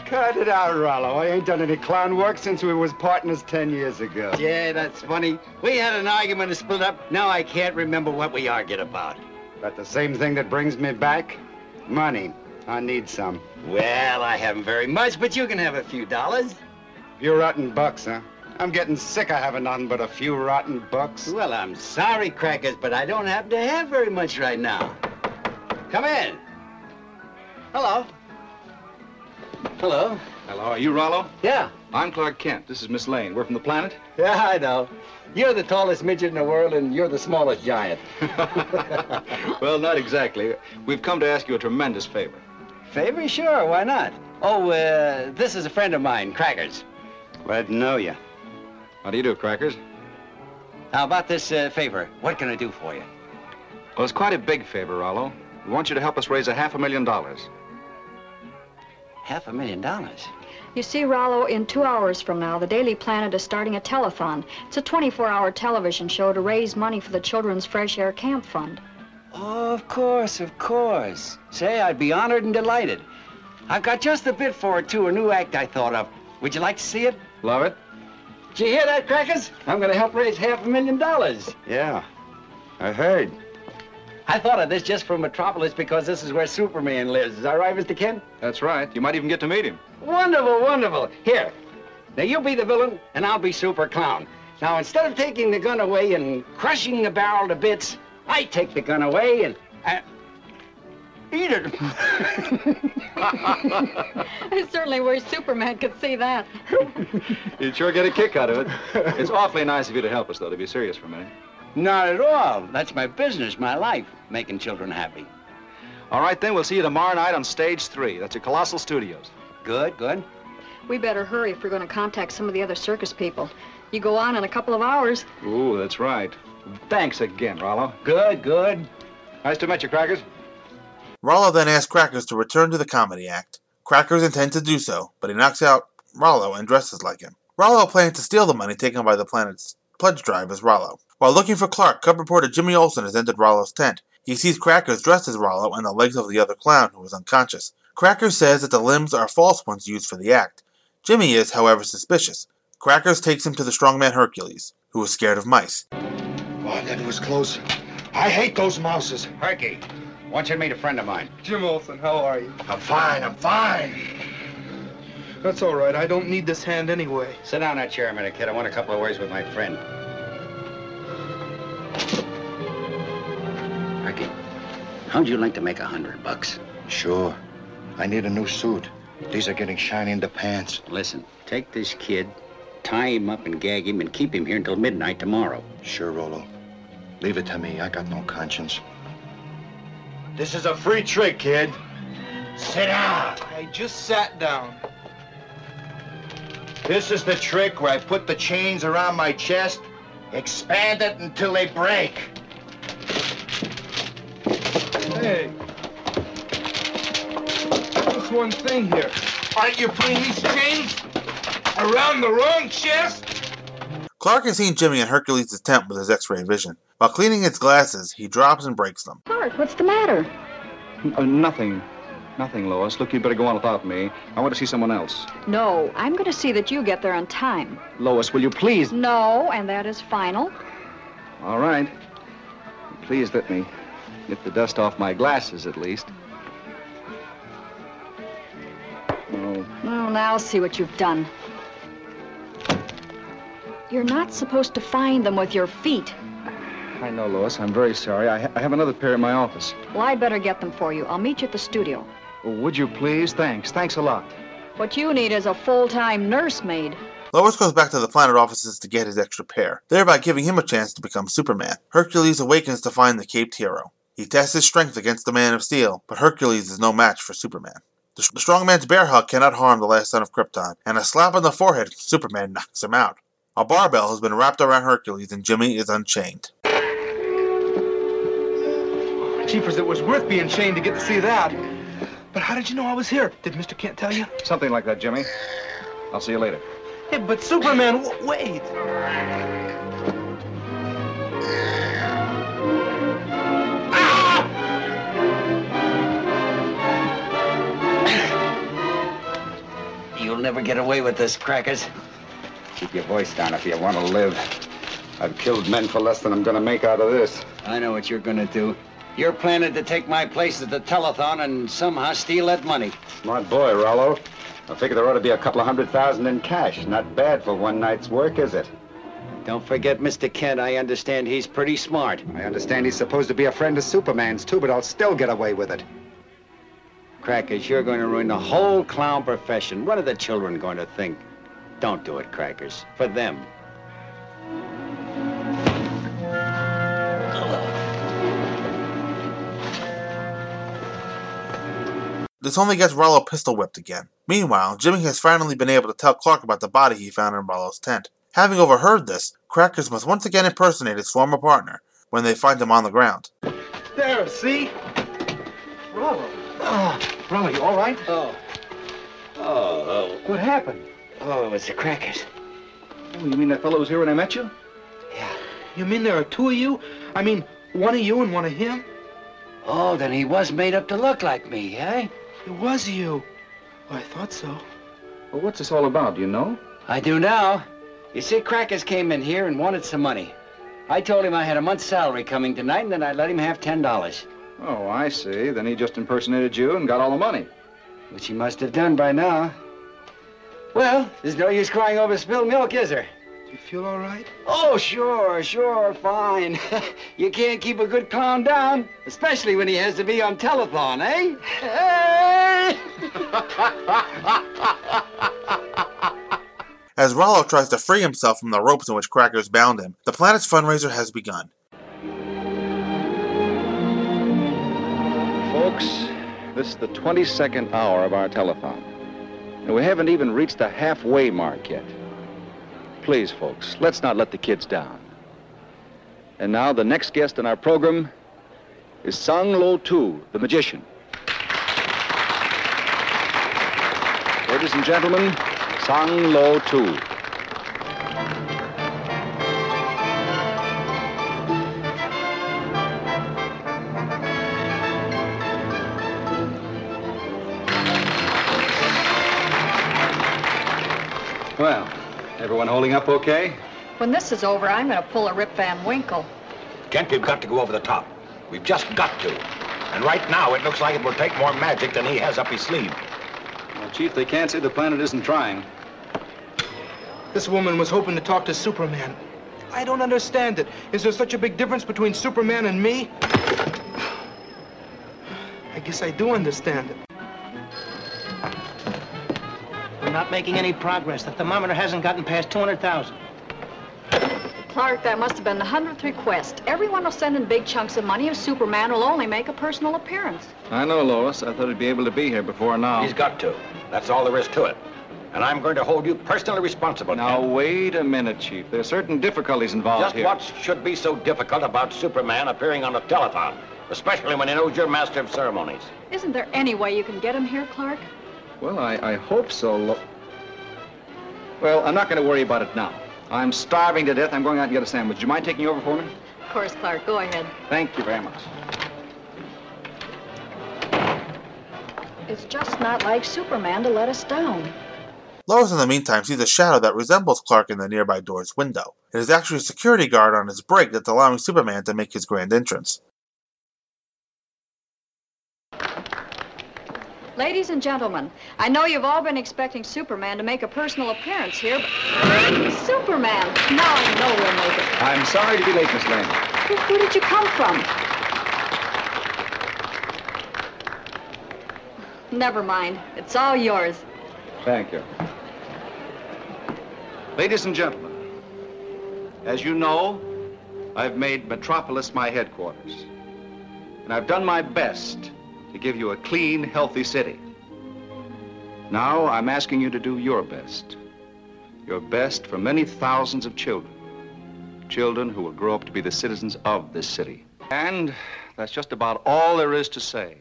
Cut it out, Rollo. I ain't done any clown work since we was partners 10 years ago. Yeah, that's funny. We had an argument and split up. Now I can't remember what we argued about. But the same thing that brings me back? Money. I need some. Well, I haven't very much, but you can have a few dollars. A few rotten bucks, huh? I'm getting sick of having nothing but a few rotten bucks. Well, I'm sorry, Crackers, but I don't happen to have very much right now. Come in. Hello. Hello. Hello. Are you Rollo? Yeah. I'm Clark Kent. This is Miss Lane. We're from the planet? Yeah, I know. You're the tallest midget in the world, and you're the smallest giant. Well, not exactly. We've come to ask you a tremendous favor. Favor? Sure, why not? Oh, this is a friend of mine, Crackers. Glad to know you. How do you do, Crackers? How about this favor? What can I do for you? Well, it's quite a big favor, Rollo. We want you to help us raise $500,000. $500,000? You see, Rollo, in 2 hours from now, the Daily Planet is starting a telethon. It's a 24-hour television show to raise money for the Children's Fresh Air Camp Fund. Oh, of course, of course. Say, I'd be honored and delighted. I've got just a bit for it, too, a new act I thought of. Would you like to see it? Love it. Did you hear that, Crackers? I'm going to help raise $500,000. Yeah, I heard. I thought of this just for Metropolis because this is where Superman lives. Is that right, Mr. Kent? That's right. You might even get to meet him. Wonderful, wonderful. Here, now you be the villain and I'll be Super Clown. Now, instead of taking the gun away and crushing the barrel to bits, I take the gun away and eat it. I certainly wish Superman could see that. You'd sure get a kick out of it. It's awfully nice of you to help us, though, to be serious for a minute. Not at all. That's my business, my life, making children happy. All right, then, we'll see you tomorrow night on Stage 3. That's at Colossal Studios. Good, good. We better hurry if we're going to contact some of the other circus people. You go on in a couple of hours. Ooh, that's right. Thanks again, Rollo. Good, good. Nice to meet you, Crackers. Rollo then asks Crackers to return to the comedy act. Crackers intends to do so, but he knocks out Rollo and dresses like him. Rollo plans to steal the money taken by the planet's pledge drive as Rollo. While looking for Clark, Cub reporter Jimmy Olsen has entered Rollo's tent. He sees Crackers dressed as Rollo and the legs of the other clown, who is unconscious. Crackers says that the limbs are false ones used for the act. Jimmy is, however, suspicious. Crackers takes him to the strongman Hercules, who is scared of mice. Oh, that was close. I hate those mouses. Herky, want you to meet a friend of mine. Jim Olsen, how are you? I'm fine, I'm fine. That's all right. I don't need this hand anyway. Sit down in that chair a minute, kid. I want a couple of words with my friend. Ricky, how'd you like to make $100? Sure. I need a new suit. These are getting shiny in the pants. Listen, take this kid, tie him up and gag him, and keep him here until midnight tomorrow. Sure, Rollo. Leave it to me. I got no conscience. This is a free trick, kid. Sit down. I just sat down. This is the trick where I put the chains around my chest, expand it until they break. Hey. Just one thing here. Aren't you putting these chains around the wrong chest? Clark has seen Jimmy in Hercules' tent with his X-ray vision. While cleaning his glasses, he drops and breaks them. Clark, what's the matter? Nothing. Nothing, Lois. Look, you better go on without me. I want to see someone else. No, I'm going to see that you get there on time. Lois, will you please? No, and that is final. All right. Please let me get the dust off my glasses, at least. Oh. Well, now see what you've done. You're not supposed to find them with your feet. I know, Lois. I'm very sorry. I have another pair in my office. Well, I'd better get them for you. I'll meet you at the studio. Would you please? Thanks. Thanks a lot. What you need is a full-time nursemaid. Lois goes back to the Planet offices to get his extra pair, thereby giving him a chance to become Superman. Hercules awakens to find the caped hero. He tests his strength against the Man of Steel, but Hercules is no match for Superman. The strong man's bear hug cannot harm the last son of Krypton, and a slap on the forehead, Superman knocks him out. A barbell has been wrapped around Hercules, and Jimmy is unchained. Jeepers, it was worth being chained to get to see that. But how did you know I was here? Did Mr. Kent tell you? Something like that, Jimmy. I'll see you later. Hey, but Superman, wait. Ah! You'll never get away with this, Crackers. Keep your voice down if you want to live. I've killed men for less than I'm going to make out of this. I know what you're going to do. You're planning to take my place at the telethon and somehow steal that money. Smart boy, Rollo. I figure there ought to be a couple of $100,000 in cash. Not bad for one night's work, is it? Don't forget, Mr. Kent, I understand he's pretty smart. I understand he's supposed to be a friend of Superman's, too, but I'll still get away with it. Crackers, you're going to ruin the whole clown profession. What are the children going to think? Don't do it, Crackers. For them. This only gets Rollo pistol-whipped again. Meanwhile, Jimmy has finally been able to tell Clark about the body he found in Rollo's tent. Having overheard this, Crackers must once again impersonate his former partner when they find him on the ground. There, see? Rollo. Rollo, you all right? Oh. What happened? Oh, it was the Crackers. Oh, you mean that fellow was here when I met you? Yeah. You mean there are two of you? I mean, one of you and one of him? Oh, then he was made up to look like me, eh? It was you. Well, I thought so. Well, what's this all about, do you know? I do now. You see, Crackers came in here and wanted some money. I told him I had a month's salary coming tonight, and then I let him have $10. Oh, I see. Then he just impersonated you and got all the money. Which he must have done by now. Well, there's no use crying over spilled milk, is there? Do you feel all right? Oh, sure, fine. You can't keep a good clown down, especially when he has to be on telethon, eh? Hey! As Rollo tries to free himself from the ropes in which Crackers bound him, the Planet's fundraiser has begun. Folks, this is the 22nd hour of our telethon, and we haven't even reached the halfway mark yet. Please, folks, let's not let the kids down. And now the next guest in our program is Sang Lo Tu, the magician. Ladies and gentlemen, Sang Lo Tu. Well, everyone holding up okay? When this is over, I'm going to pull a Rip Van Winkle. Kent, we've got to go over the top. We've just got to. And right now, it looks like it will take more magic than he has up his sleeve. Well, Chief, they can't say the Planet isn't trying. This woman was hoping to talk to Superman. I don't understand it. Is there such a big difference between Superman and me? I guess I do understand it. We're not making any progress. The thermometer hasn't gotten past 200,000. The Clark, that must have been the 100th request. Everyone will send in big chunks of money if Superman will only make a personal appearance. I know, Lois. I thought he'd be able to be here before now. He's got to. That's all there is to it. And I'm going to hold you personally responsible. Now, wait a minute, Chief. There are certain difficulties involved here. Just what should be so difficult about Superman appearing on a telethon, especially when he knows you're master of ceremonies? Isn't there any way you can get him here, Clark? Well, I hope so, Well, I'm not going to worry about it now. I'm starving to death. I'm going out and get a sandwich. Do you mind taking over for me? Of course, Clark. Go ahead. Thank you very much. It's just not like Superman to let us down. Lois, in the meantime, sees a shadow that resembles Clark in the nearby door's window. It is actually a security guard on his break that's allowing Superman to make his grand entrance. Ladies and gentlemen, I know you've all been expecting Superman to make a personal appearance here, but... Superman! Now I know we'll make it. I'm sorry to be late, Miss Lane. Where did you come from? Never mind. It's all yours. Thank you. Ladies and gentlemen, as you know, I've made Metropolis my headquarters. And I've done my best to give you a clean, healthy city. Now I'm asking you to do your best. Your best for many thousands of children. Children who will grow up to be the citizens of this city. And that's just about all there is to say.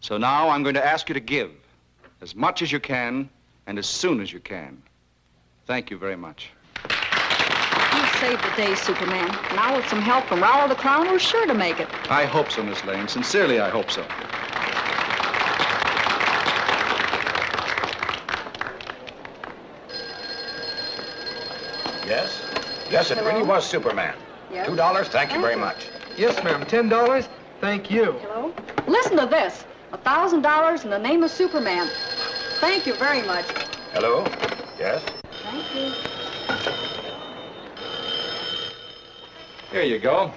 So now I'm going to ask you to give as much as you can and as soon as you can. Thank you very much. You saved the day, Superman. Now with some help from Rowell the Clown, we're sure to make it. I hope so, Miss Lane. Sincerely, I hope so. Yes? Yes, it really was Superman. Yes. $2, thank you very much. Yes, ma'am. $10, thank you. Hello? Listen to this. $1,000 in the name of Superman. Thank you very much. Hello? Yes? Thank you. Here you go.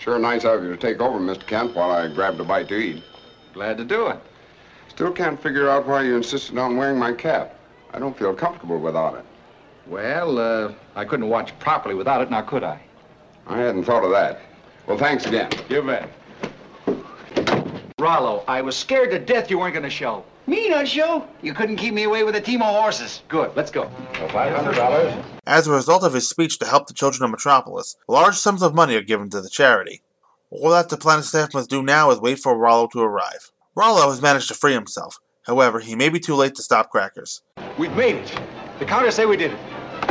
Sure nice of you to take over, Mr. Kent, while I grabbed a bite to eat. Glad to do it. Still can't figure out why you insisted on wearing my cap. I don't feel comfortable without it. Well, I couldn't watch properly without it, now could I? I hadn't thought of that. Well, thanks again. You bet. Rollo, I was scared to death you weren't going to show. Me not show? You couldn't keep me away with a team of horses. Good, let's go. $500. As a result of his speech to help the children of Metropolis, large sums of money are given to the charity. All that the planet staff must do now is wait for Rollo to arrive. Rollo has managed to free himself. However, he may be too late to stop Crackers. We've made it. The counters say we did it.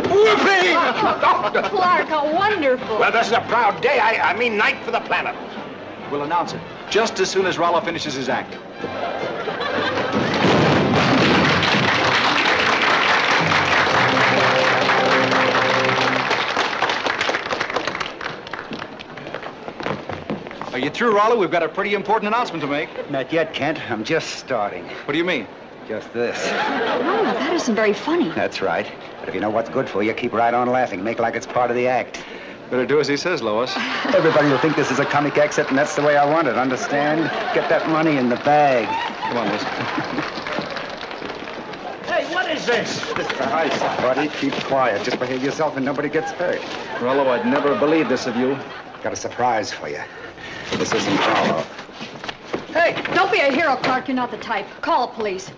Whoopee! Clark, how wonderful. Well, this is a proud day. I mean night for the planet. We'll announce it just as soon as Rollo finishes his act. Are you through, Rollo? We've got a pretty important announcement to make. Not yet, Kent. I'm just starting. What do you mean? Just this. Rollo, that isn't very funny. That's right. But if you know what's good for you, keep right on laughing. Make like it's part of the act. Better do as he says, Lois. Everybody will think this is a comic exit, and that's the way I want it, understand? Get that money in the bag. Come on, Liz. Hey, what is this? Mr. Heist, buddy, keep quiet. Just behave yourself and nobody gets hurt. Rollo, I'd never believe this of you. Got a surprise for you. This isn't Rollo. Hey! Don't be a hero, Clark. You're not the type. Call the police.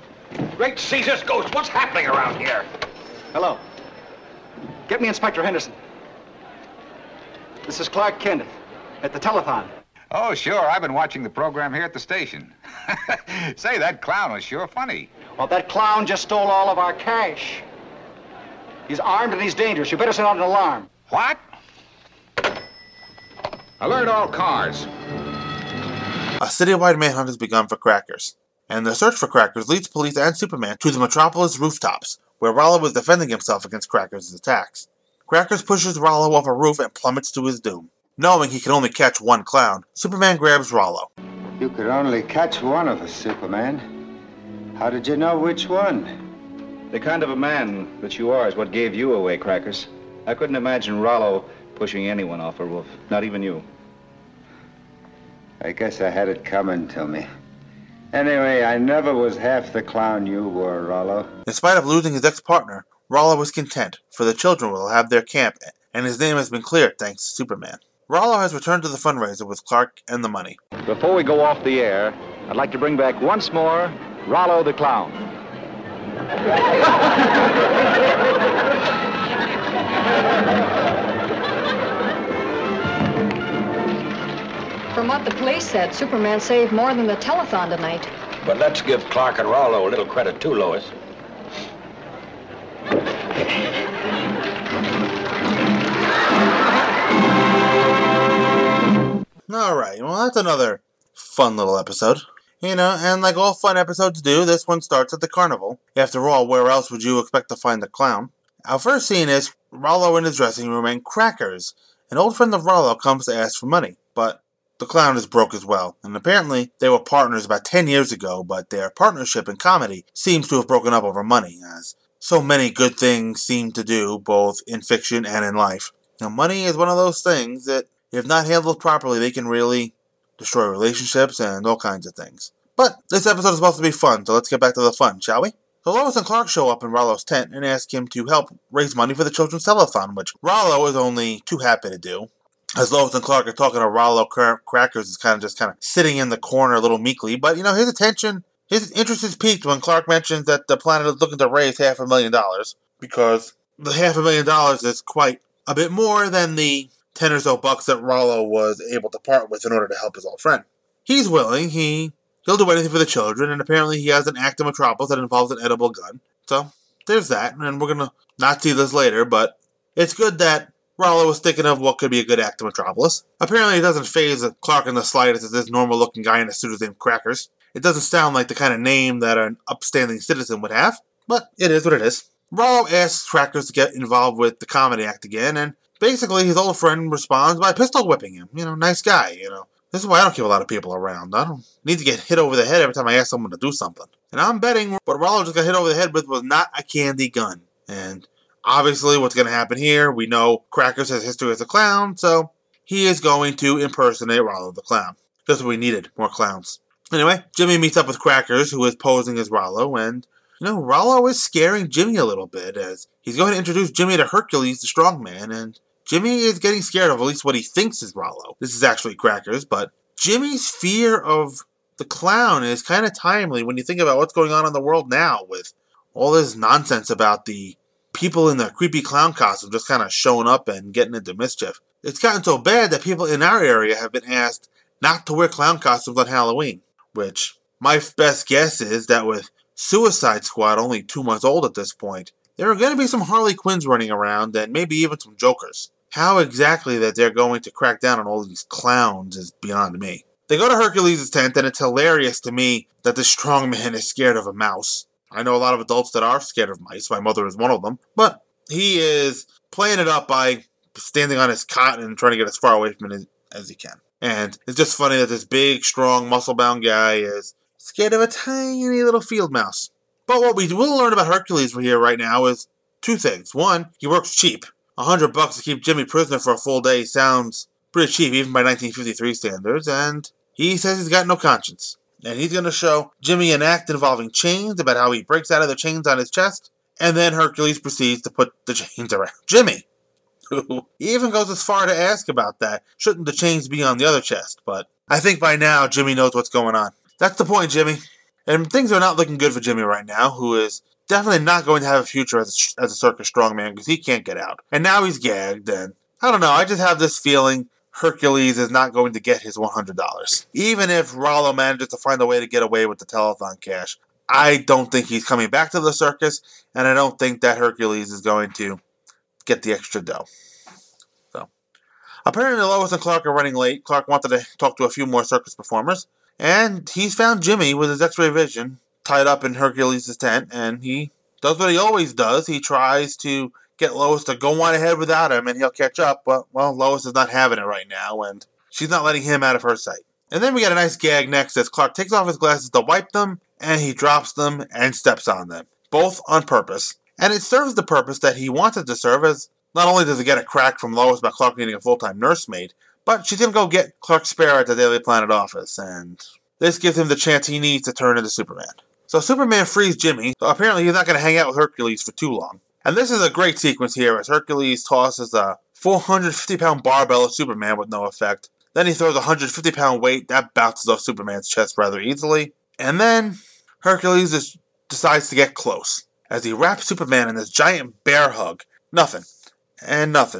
Great Caesar's ghost, what's happening around here? Hello. Get me Inspector Henderson. This is Clark Kent at the telethon. Oh, sure. I've been watching the program here at the station. Say, that clown was sure funny. Well, that clown just stole all of our cash. He's armed and he's dangerous. You better send out an alarm. What? Alert all cars. A citywide manhunt has begun for Crackers. And the search for Crackers leads police and Superman to the Metropolis rooftops, where Rollo is defending himself against Crackers' attacks. Crackers pushes Rollo off a roof and plummets to his doom. Knowing he can only catch one clown, Superman grabs Rollo. You could only catch one of us, Superman. How did you know which one? The kind of a man that you are is what gave you away, Crackers. I couldn't imagine Rollo pushing anyone off a roof, not even you. I guess I had it coming to me. Anyway, I never was half the clown you were, Rollo. In spite of losing his ex-partner, Rollo was content, for the children will have their camp and his name has been cleared thanks to Superman. Rallo has returned to the fundraiser with Clark and the money. Before we go off the air, I'd like to bring back once more Rallo the Clown. From what the police said, Superman saved more than the telethon tonight. But let's give Clark and Rallo a little credit too, Lois. Alright, well that's another fun little episode. You know, and like all fun episodes do, this one starts at the carnival. After all, where else would you expect to find the clown? Our first scene is Rallo in his dressing room and crackers. An old friend of Rallo comes to ask for money, but the clown is broke as well, and apparently they were partners about 10 years ago, but their partnership in comedy seems to have broken up over money, as so many good things seem to do, both in fiction and in life. Now, money is one of those things that, if not handled properly, they can really destroy relationships and all kinds of things. But this episode is supposed to be fun, so let's get back to the fun, shall we? So Lois and Clark show up in Rallo's tent and ask him to help raise money for the children's telethon, which Rallo is only too happy to do. As Lois and Clark are talking to Rallo, Crackers is kind of sitting in the corner a little meekly. But, you know, his interest is piqued when Clark mentions that the planet is looking to raise $500,000. Because the $500,000 is quite a bit more than the 10 or so bucks that Rallo was able to part with in order to help his old friend. He's willing. He'll do anything for the children. And apparently he has an act of Metropolis that involves an edible gun. So, there's that. And we're going to not see this later. But it's good that Rallo was thinking of what could be a good act of Metropolis. Apparently it doesn't faze Clark in the slightest as this normal-looking guy in a suit is named Crackers. It doesn't sound like the kind of name that an upstanding citizen would have, but it is what it is. Rallo asks Crackers to get involved with the comedy act again, and basically his old friend responds by pistol whipping him. You know, nice guy, you know. This is why I don't keep a lot of people around. I don't need to get hit over the head every time I ask someone to do something. And I'm betting what Rallo just got hit over the head with was not a candy gun, and obviously, what's going to happen here, we know Crackers has history as a clown, so he is going to impersonate Rallo the Clown. That's what we needed, more clowns. Anyway, Jimmy meets up with Crackers, who is posing as Rallo, and, you know, Rallo is scaring Jimmy a little bit, as he's going to introduce Jimmy to Hercules, the strong man, and Jimmy is getting scared of at least what he thinks is Rallo. This is actually Crackers, but Jimmy's fear of the clown is kind of timely when you think about what's going on in the world now, with all this nonsense about the people in their creepy clown costume just kind of showing up and getting into mischief. It's gotten so bad that people in our area have been asked not to wear clown costumes on Halloween, which my best guess is that with Suicide Squad only 2 months old at this point, there are going to be some Harley Quinns running around and maybe even some Jokers. How exactly that they're going to crack down on all these clowns is beyond me. They go to Hercules' tent, and it's hilarious to me that the strong man is scared of a mouse. I know a lot of adults that are scared of mice. My mother is one of them. But he is playing it up by standing on his cot and trying to get as far away from it as he can. And it's just funny that this big, strong, muscle-bound guy is scared of a tiny little field mouse. But what we will learn about Hercules from here right now is two things. One, he works cheap. $100 to keep Jimmy prisoner for a full day sounds pretty cheap, even by 1953 standards. And he says he's got no conscience. And he's going to show Jimmy an act involving chains, about how he breaks out of the chains on his chest, and then Hercules proceeds to put the chains around Jimmy, who even goes as far to ask about that. Shouldn't the chains be on the other chest? But I think by now Jimmy knows what's going on. That's the point, Jimmy. And things are not looking good for Jimmy right now, who is definitely not going to have a future as a circus strongman, because he can't get out. And now he's gagged, and I don't know, I just have this feeling Hercules is not going to get his $100. Even if Rallo manages to find a way to get away with the telethon cash, I don't think he's coming back to the circus, and I don't think that Hercules is going to get the extra dough. So, apparently Lois and Clark are running late. Clark wanted to talk to a few more circus performers, and he's found Jimmy with his X-ray vision tied up in Hercules' tent, and he does what he always does. He tries to get Lois to go on ahead without him, and he'll catch up, but, well, Lois is not having it right now, and she's not letting him out of her sight. And then we got a nice gag next as Clark takes off his glasses to wipe them, and he drops them and steps on them, both on purpose. And it serves the purpose that he wanted to serve, as not only does it get a crack from Lois about Clark needing a full-time nursemaid, but she's going to go get Clark Sparrow at the Daily Planet office, and this gives him the chance he needs to turn into Superman. So Superman frees Jimmy, so apparently he's not going to hang out with Hercules for too long. And this is a great sequence here as Hercules tosses a 450-pound barbell of Superman with no effect. Then he throws a 150-pound weight that bounces off Superman's chest rather easily. And then Hercules decides to get close, as he wraps Superman in this giant bear hug. Nothing.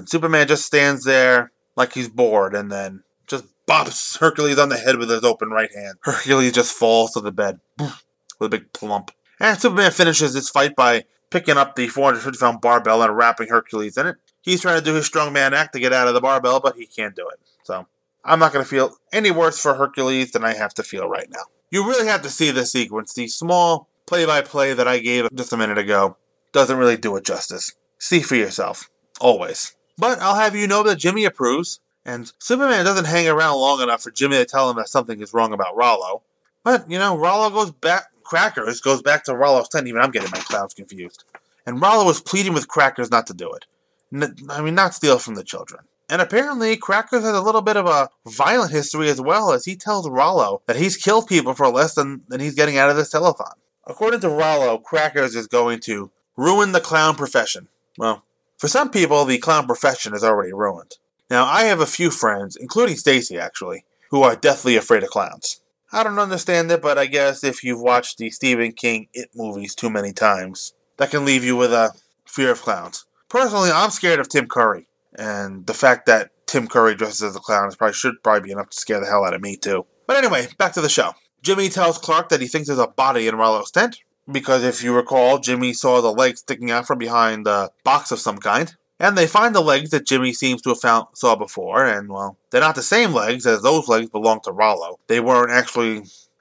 Superman just stands there like he's bored, and then just bops Hercules on the head with his open right hand. Hercules just falls to the bed with a big plump. And Superman finishes this fight by picking up the 450-pound barbell and wrapping Hercules in it. He's trying to do his strongman act to get out of the barbell, but he can't do it. So I'm not going to feel any worse for Hercules than I have to feel right now. You really have to see this sequence. The small play-by-play that I gave just a minute ago doesn't really do it justice. See for yourself. Always. But I'll have you know that Jimmy approves, and Superman doesn't hang around long enough for Jimmy to tell him that something is wrong about Rollo. But, you know, Rollo goes back... Crackers goes back to Rollo's tent. Even I'm getting my clowns confused. And Rollo was pleading with Crackers not to do it. Not steal from the children. And apparently, Crackers has a little bit of a violent history as well, as he tells Rollo that he's killed people for less than he's getting out of this telethon. According to Rollo, Crackers is going to ruin the clown profession. Well, for some people, the clown profession is already ruined. Now, I have a few friends, including Stacy, actually, who are deathly afraid of clowns. I don't understand it, but I guess if you've watched the Stephen King It movies too many times, that can leave you with a fear of clowns. Personally, I'm scared of Tim Curry, and the fact that Tim Curry dresses as a clown should probably be enough to scare the hell out of me, too. But anyway, back to the show. Jimmy tells Clark that he thinks there's a body in Rollo's tent, because if you recall, Jimmy saw the legs sticking out from behind a box of some kind, and they find the legs that Jimmy seems to have saw before, and, well, they're not the same legs, as those legs belong to Rollo. They weren't actually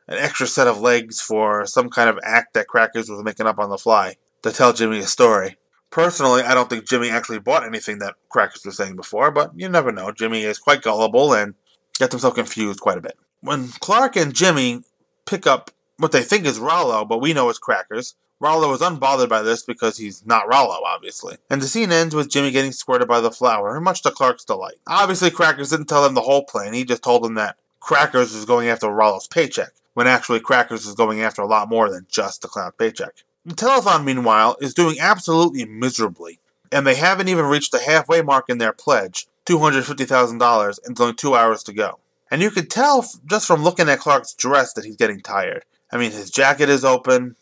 an extra set of legs for some kind of act that Crackers was making up on the fly to tell Jimmy a story. Personally, I don't think Jimmy actually bought anything that Crackers was saying before, but you never know. Jimmy is quite gullible and gets himself confused quite a bit. When Clark and Jimmy pick up what they think is Rollo, but we know it's Crackers, Rollo is unbothered by this because he's not Rollo, obviously. And the scene ends with Jimmy getting squirted by the flower, much to Clark's delight. Obviously, Crackers didn't tell him the whole plan. He just told him that Crackers was going after Rollo's paycheck, when actually Crackers is going after a lot more than just the clown paycheck. The telethon, meanwhile, is doing absolutely miserably, and they haven't even reached the halfway mark in their pledge, $250,000, and it's only 2 hours to go. And you can tell just from looking at Clark's dress that he's getting tired. I mean, his jacket is open.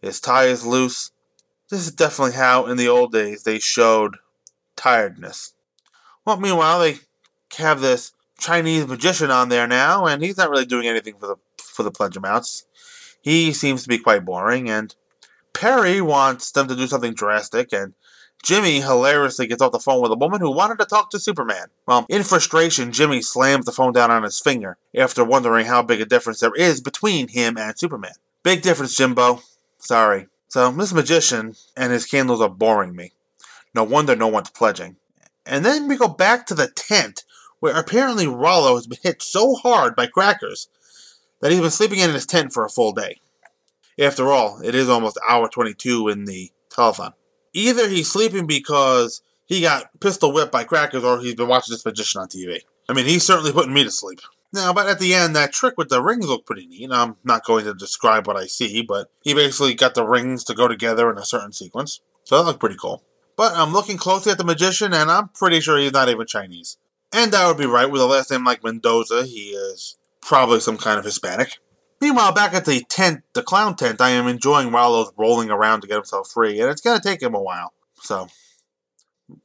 His tie is loose. This is definitely how, in the old days, they showed tiredness. Well, meanwhile, they have this Chinese magician on there now, and he's not really doing anything for the pledge amounts. He seems to be quite boring, and Perry wants them to do something drastic, and Jimmy hilariously gets off the phone with a woman who wanted to talk to Superman. Well, in frustration, Jimmy slams the phone down on his finger after wondering how big a difference there is between him and Superman. Big difference, Jimbo. Sorry. So, this magician and his candles are boring me. No wonder no one's pledging. And then we go back to the tent, where apparently Rollo has been hit so hard by Crackers that he's been sleeping in his tent for a full day. After all, it is almost hour 22 in the telethon. Either he's sleeping because he got pistol whipped by Crackers, or he's been watching this magician on TV. I mean, he's certainly putting me to sleep. Now, but at the end, that trick with the rings looked pretty neat. I'm not going to describe what I see, but he basically got the rings to go together in a certain sequence. So that looked pretty cool. But I'm looking closely at the magician, and I'm pretty sure he's not even Chinese. And I would be right, with a last name like Mendoza, he is probably some kind of Hispanic. Meanwhile, back at the tent, the clown tent, I am enjoying Rollo's rolling around to get himself free, and it's going to take him a while. So,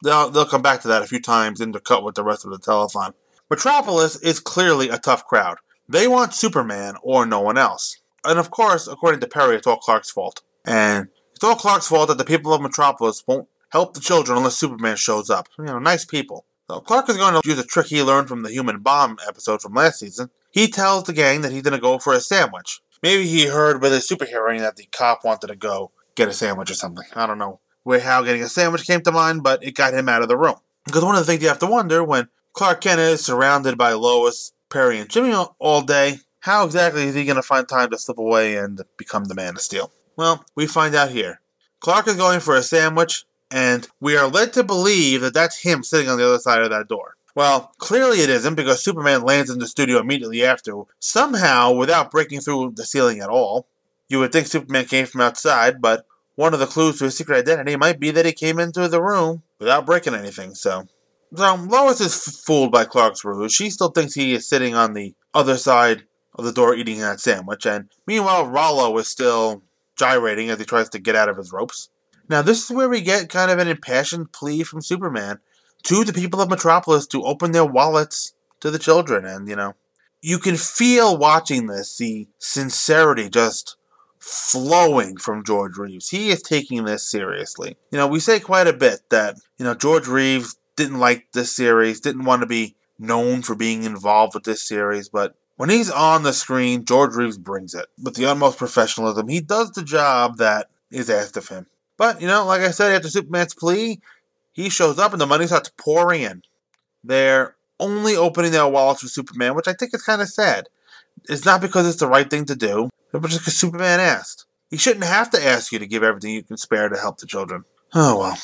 they'll come back to that a few times intercut with the rest of the telethon. Metropolis is clearly a tough crowd. They want Superman or no one else. And of course, according to Perry, it's all Clark's fault. And it's all Clark's fault that the people of Metropolis won't help the children unless Superman shows up. You know, nice people. So Clark is going to use a trick he learned from the Human Bomb episode from last season. He tells the gang that he's going to go for a sandwich. Maybe he heard with his super hearing that the cop wanted to go get a sandwich or something. I don't know how getting a sandwich came to mind, but it got him out of the room. Because one of the things you have to wonder when Clark Kent is surrounded by Lois, Perry, and Jimmy all day. How exactly is he going to find time to slip away and become the Man of Steel? Well, we find out here. Clark is going for a sandwich, and we are led to believe that that's him sitting on the other side of that door. Well, clearly it isn't, because Superman lands in the studio immediately after, somehow without breaking through the ceiling at all. You would think Superman came from outside, but one of the clues to his secret identity might be that he came into the room without breaking anything, so Lois is fooled by Clark's ruse. She still thinks he is sitting on the other side of the door eating that sandwich, and meanwhile Rollo is still gyrating as he tries to get out of his ropes. Now this is where we get kind of an impassioned plea from Superman to the people of Metropolis to open their wallets to the children, and, you know, you can feel watching this, the sincerity just flowing from George Reeves. He is taking this seriously. You know, we say quite a bit that, you know, George Reeves didn't like this series, didn't want to be known for being involved with this series, but when he's on the screen, George Reeves brings it. With the utmost professionalism, he does the job that is asked of him. But, you know, like I said, after Superman's plea, he shows up and the money starts pouring in. They're only opening their wallets for Superman, which I think is kind of sad. It's not because it's the right thing to do, but just because Superman asked. He shouldn't have to ask you to give everything you can spare to help the children. Oh, well.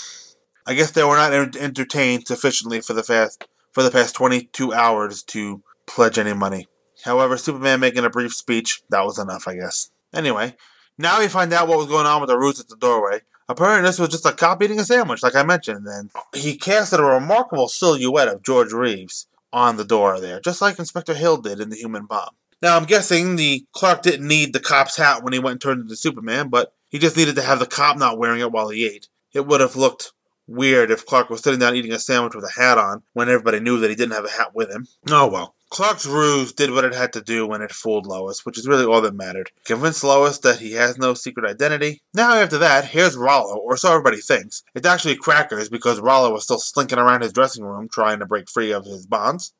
I guess they were not entertained sufficiently for the past 22 hours to pledge any money. However, Superman making a brief speech, that was enough, I guess. Anyway, now we find out what was going on with the ruse at the doorway. Apparently this was just a cop eating a sandwich, like I mentioned, and he casted a remarkable silhouette of George Reeves on the door there, just like Inspector Hill did in The Human Bomb. Now, I'm guessing the Clark didn't need the cop's hat when he went and turned into Superman, but he just needed to have the cop not wearing it while he ate. It would have looked weird if Clark was sitting down eating a sandwich with a hat on when everybody knew that he didn't have a hat with him. Oh, well. Clark's ruse did what it had to do when it fooled Lois, which is really all that mattered. Convinced Lois that he has no secret identity. Now, after that, here's Rollo, or so everybody thinks. It's actually Crackers, because Rollo was still slinking around his dressing room trying to break free of his bonds.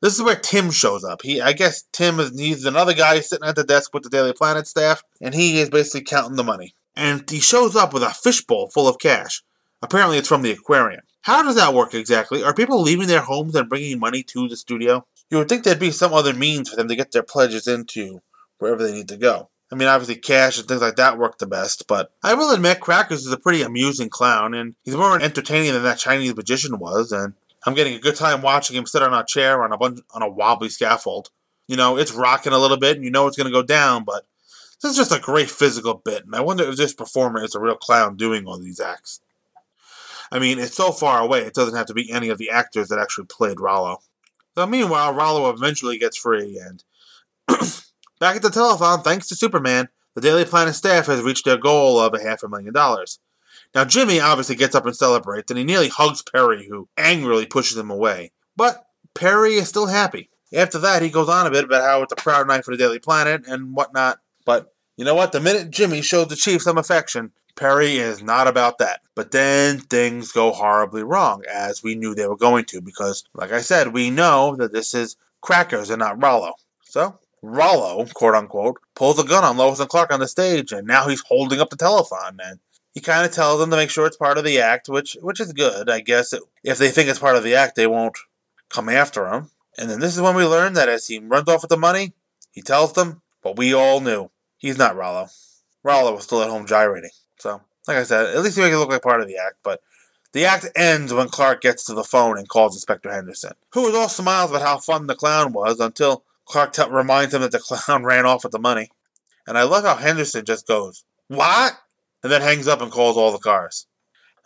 This is where Tim shows up. He's another guy sitting at the desk with the Daily Planet staff, and he is basically counting the money. And he shows up with a fishbowl full of cash. Apparently it's from the aquarium. How does that work exactly? Are people leaving their homes and bringing money to the studio? You would think there'd be some other means for them to get their pledges into wherever they need to go. I mean, obviously cash and things like that work the best, but I will admit Crackers is a pretty amusing clown, and he's more entertaining than that Chinese magician was, and I'm getting a good time watching him sit on a chair on a wobbly scaffold. You know, it's rocking a little bit, and you know it's going to go down, but this is just a great physical bit, and I wonder if this performer is a real clown doing all these acts. I mean, it's so far away, it doesn't have to be any of the actors that actually played Rollo. So meanwhile, Rollo eventually gets free, and back at the telethon, thanks to Superman, the Daily Planet staff has reached their goal of $500,000. Now, Jimmy obviously gets up and celebrates, and he nearly hugs Perry, who angrily pushes him away. But Perry is still happy. After that, he goes on a bit about how it's a proud night for the Daily Planet and whatnot. But, you know what? The minute Jimmy showed the Chief some affection, Perry is not about that. But then things go horribly wrong, as we knew they were going to, because, like I said, we know that this is Crackers and not Rollo. So, Rollo, quote-unquote, pulls a gun on Lois and Clark on the stage, and now he's holding up the telethon, and he kind of tells them to make sure it's part of the act, which is good, I guess. If they think it's part of the act, they won't come after him. And then this is when we learn that as he runs off with the money, he tells them, but we all knew, he's not Rollo. Rollo was still at home gyrating. So, like I said, at least he makes it look like part of the act, but the act ends when Clark gets to the phone and calls Inspector Henderson, who is all smiles about how fun the clown was until Clark reminds him that the clown ran off with the money. And I love how Henderson just goes, "What?" and then hangs up and calls all the cars.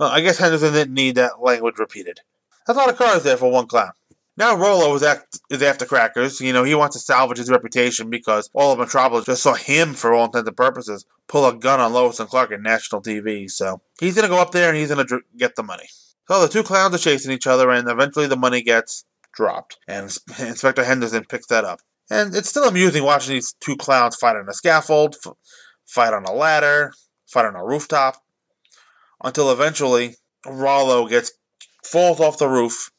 Well, I guess Henderson didn't need that language repeated. That's a lot of cars there for one clown. Now Rollo is after Crackers. You know, he wants to salvage his reputation because all of Metropolis just saw him, for all intents and purposes, pull a gun on Lois and Clark at national TV. So he's going to go up there and he's going to get the money. So the two clowns are chasing each other, and eventually the money gets dropped. And Inspector Henderson picks that up. And it's still amusing watching these two clowns fight on a scaffold, fight on a ladder, fight on a rooftop, until eventually Rollo falls off the roof,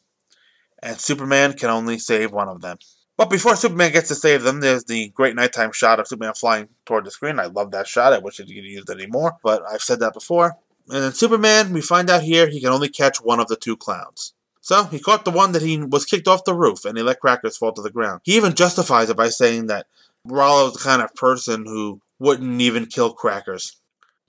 and Superman can only save one of them. But before Superman gets to save them, there's the great nighttime shot of Superman flying toward the screen. I love that shot. I wish it could use it anymore, but I've said that before. And then Superman, we find out here, he can only catch one of the two clowns. So he caught the one that he was kicked off the roof, and he let Crackers fall to the ground. He even justifies it by saying that Rollo's the kind of person who wouldn't even kill Crackers.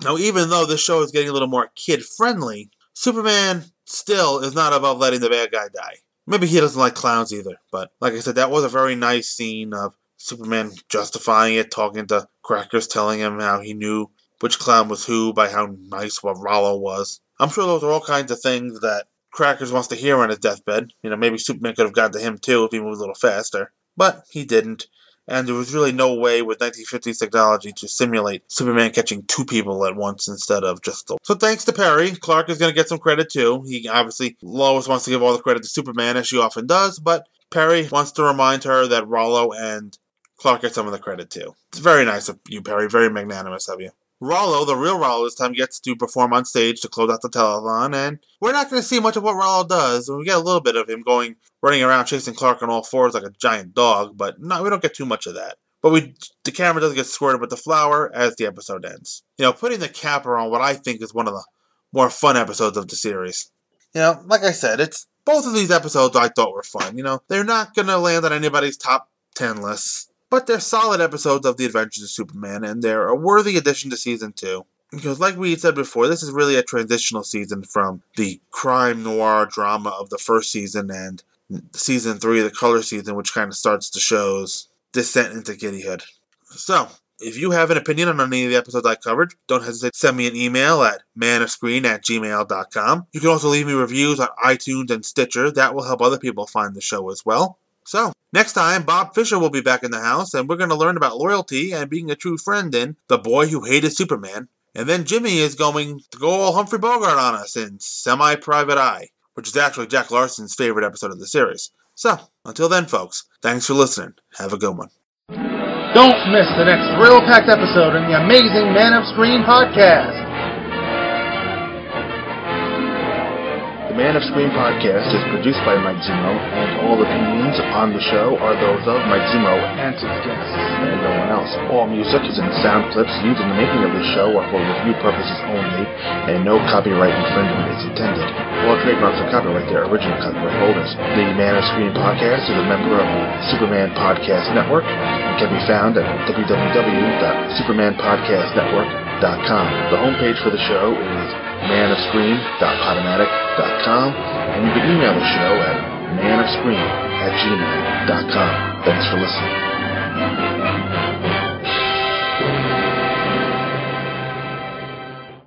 Now, even though this show is getting a little more kid-friendly, Superman still is not above letting the bad guy die. Maybe he doesn't like clowns either, but like I said, that was a very nice scene of Superman justifying it, talking to Crackers, telling him how he knew which clown was who by how nice what Rollo was. I'm sure those are all kinds of things that Crackers wants to hear on his deathbed. You know, maybe Superman could have gotten to him too if he moved a little faster. But he didn't. And there was really no way with 1950s technology to simulate Superman catching two people at once instead of just the... So thanks to Perry, Clark is going to get some credit too. He obviously, Lois wants to give all the credit to Superman, as she often does, but Perry wants to remind her that Rollo and Clark get some of the credit too. It's very nice of you, Perry. Very magnanimous of you. Rollo, the real Rollo this time, gets to perform on stage to close out the telethon, and we're not going to see much of what Rollo does. We get a little bit of him going, running around chasing Clark on all fours like a giant dog, but no, we don't get too much of that. But the camera does get squirted with the flower as the episode ends. You know, putting the capper on what I think is one of the more fun episodes of the series. You know, like I said, it's both of these episodes I thought were fun. You know, they're not going to land on anybody's top 10 lists. But they're solid episodes of The Adventures of Superman, and they're a worthy addition to Season 2. Because like we said before, this is really a transitional season from the crime noir drama of the first season and Season 3, the color season, which kind of starts the show's descent into kittyhood. So, if you have an opinion on any of the episodes I covered, don't hesitate to send me an email at manofscreen@gmail.com. You can also leave me reviews on iTunes and Stitcher. That will help other people find the show as well. So, next time, Bob Fisher will be back in the house, and we're going to learn about loyalty and being a true friend in The Boy Who Hated Superman. And then Jimmy is going to go all Humphrey Bogart on us in Semi-Private Eye, which is actually Jack Larson's favorite episode of the series. So, until then, folks, thanks for listening. Have a good one. Don't miss the next thrill-packed episode in the amazing Man of Screen podcast. The Man of Screen Podcast is produced by Mike Zumo, and all opinions on the show are those of Mike Zumo and his guests, and no one else. All music is in sound clips used in the making of the show are for review purposes only, and no copyright infringement is intended. All trademarks are copyright their original copyright holders. The Man of Screen Podcast is a member of the Superman Podcast Network, and can be found at www.supermanpodcastnetwork.com. The homepage for the show is manofscreen.podomatic.com, and you can email the show at manofscreen@gmail.com. Thanks for listening.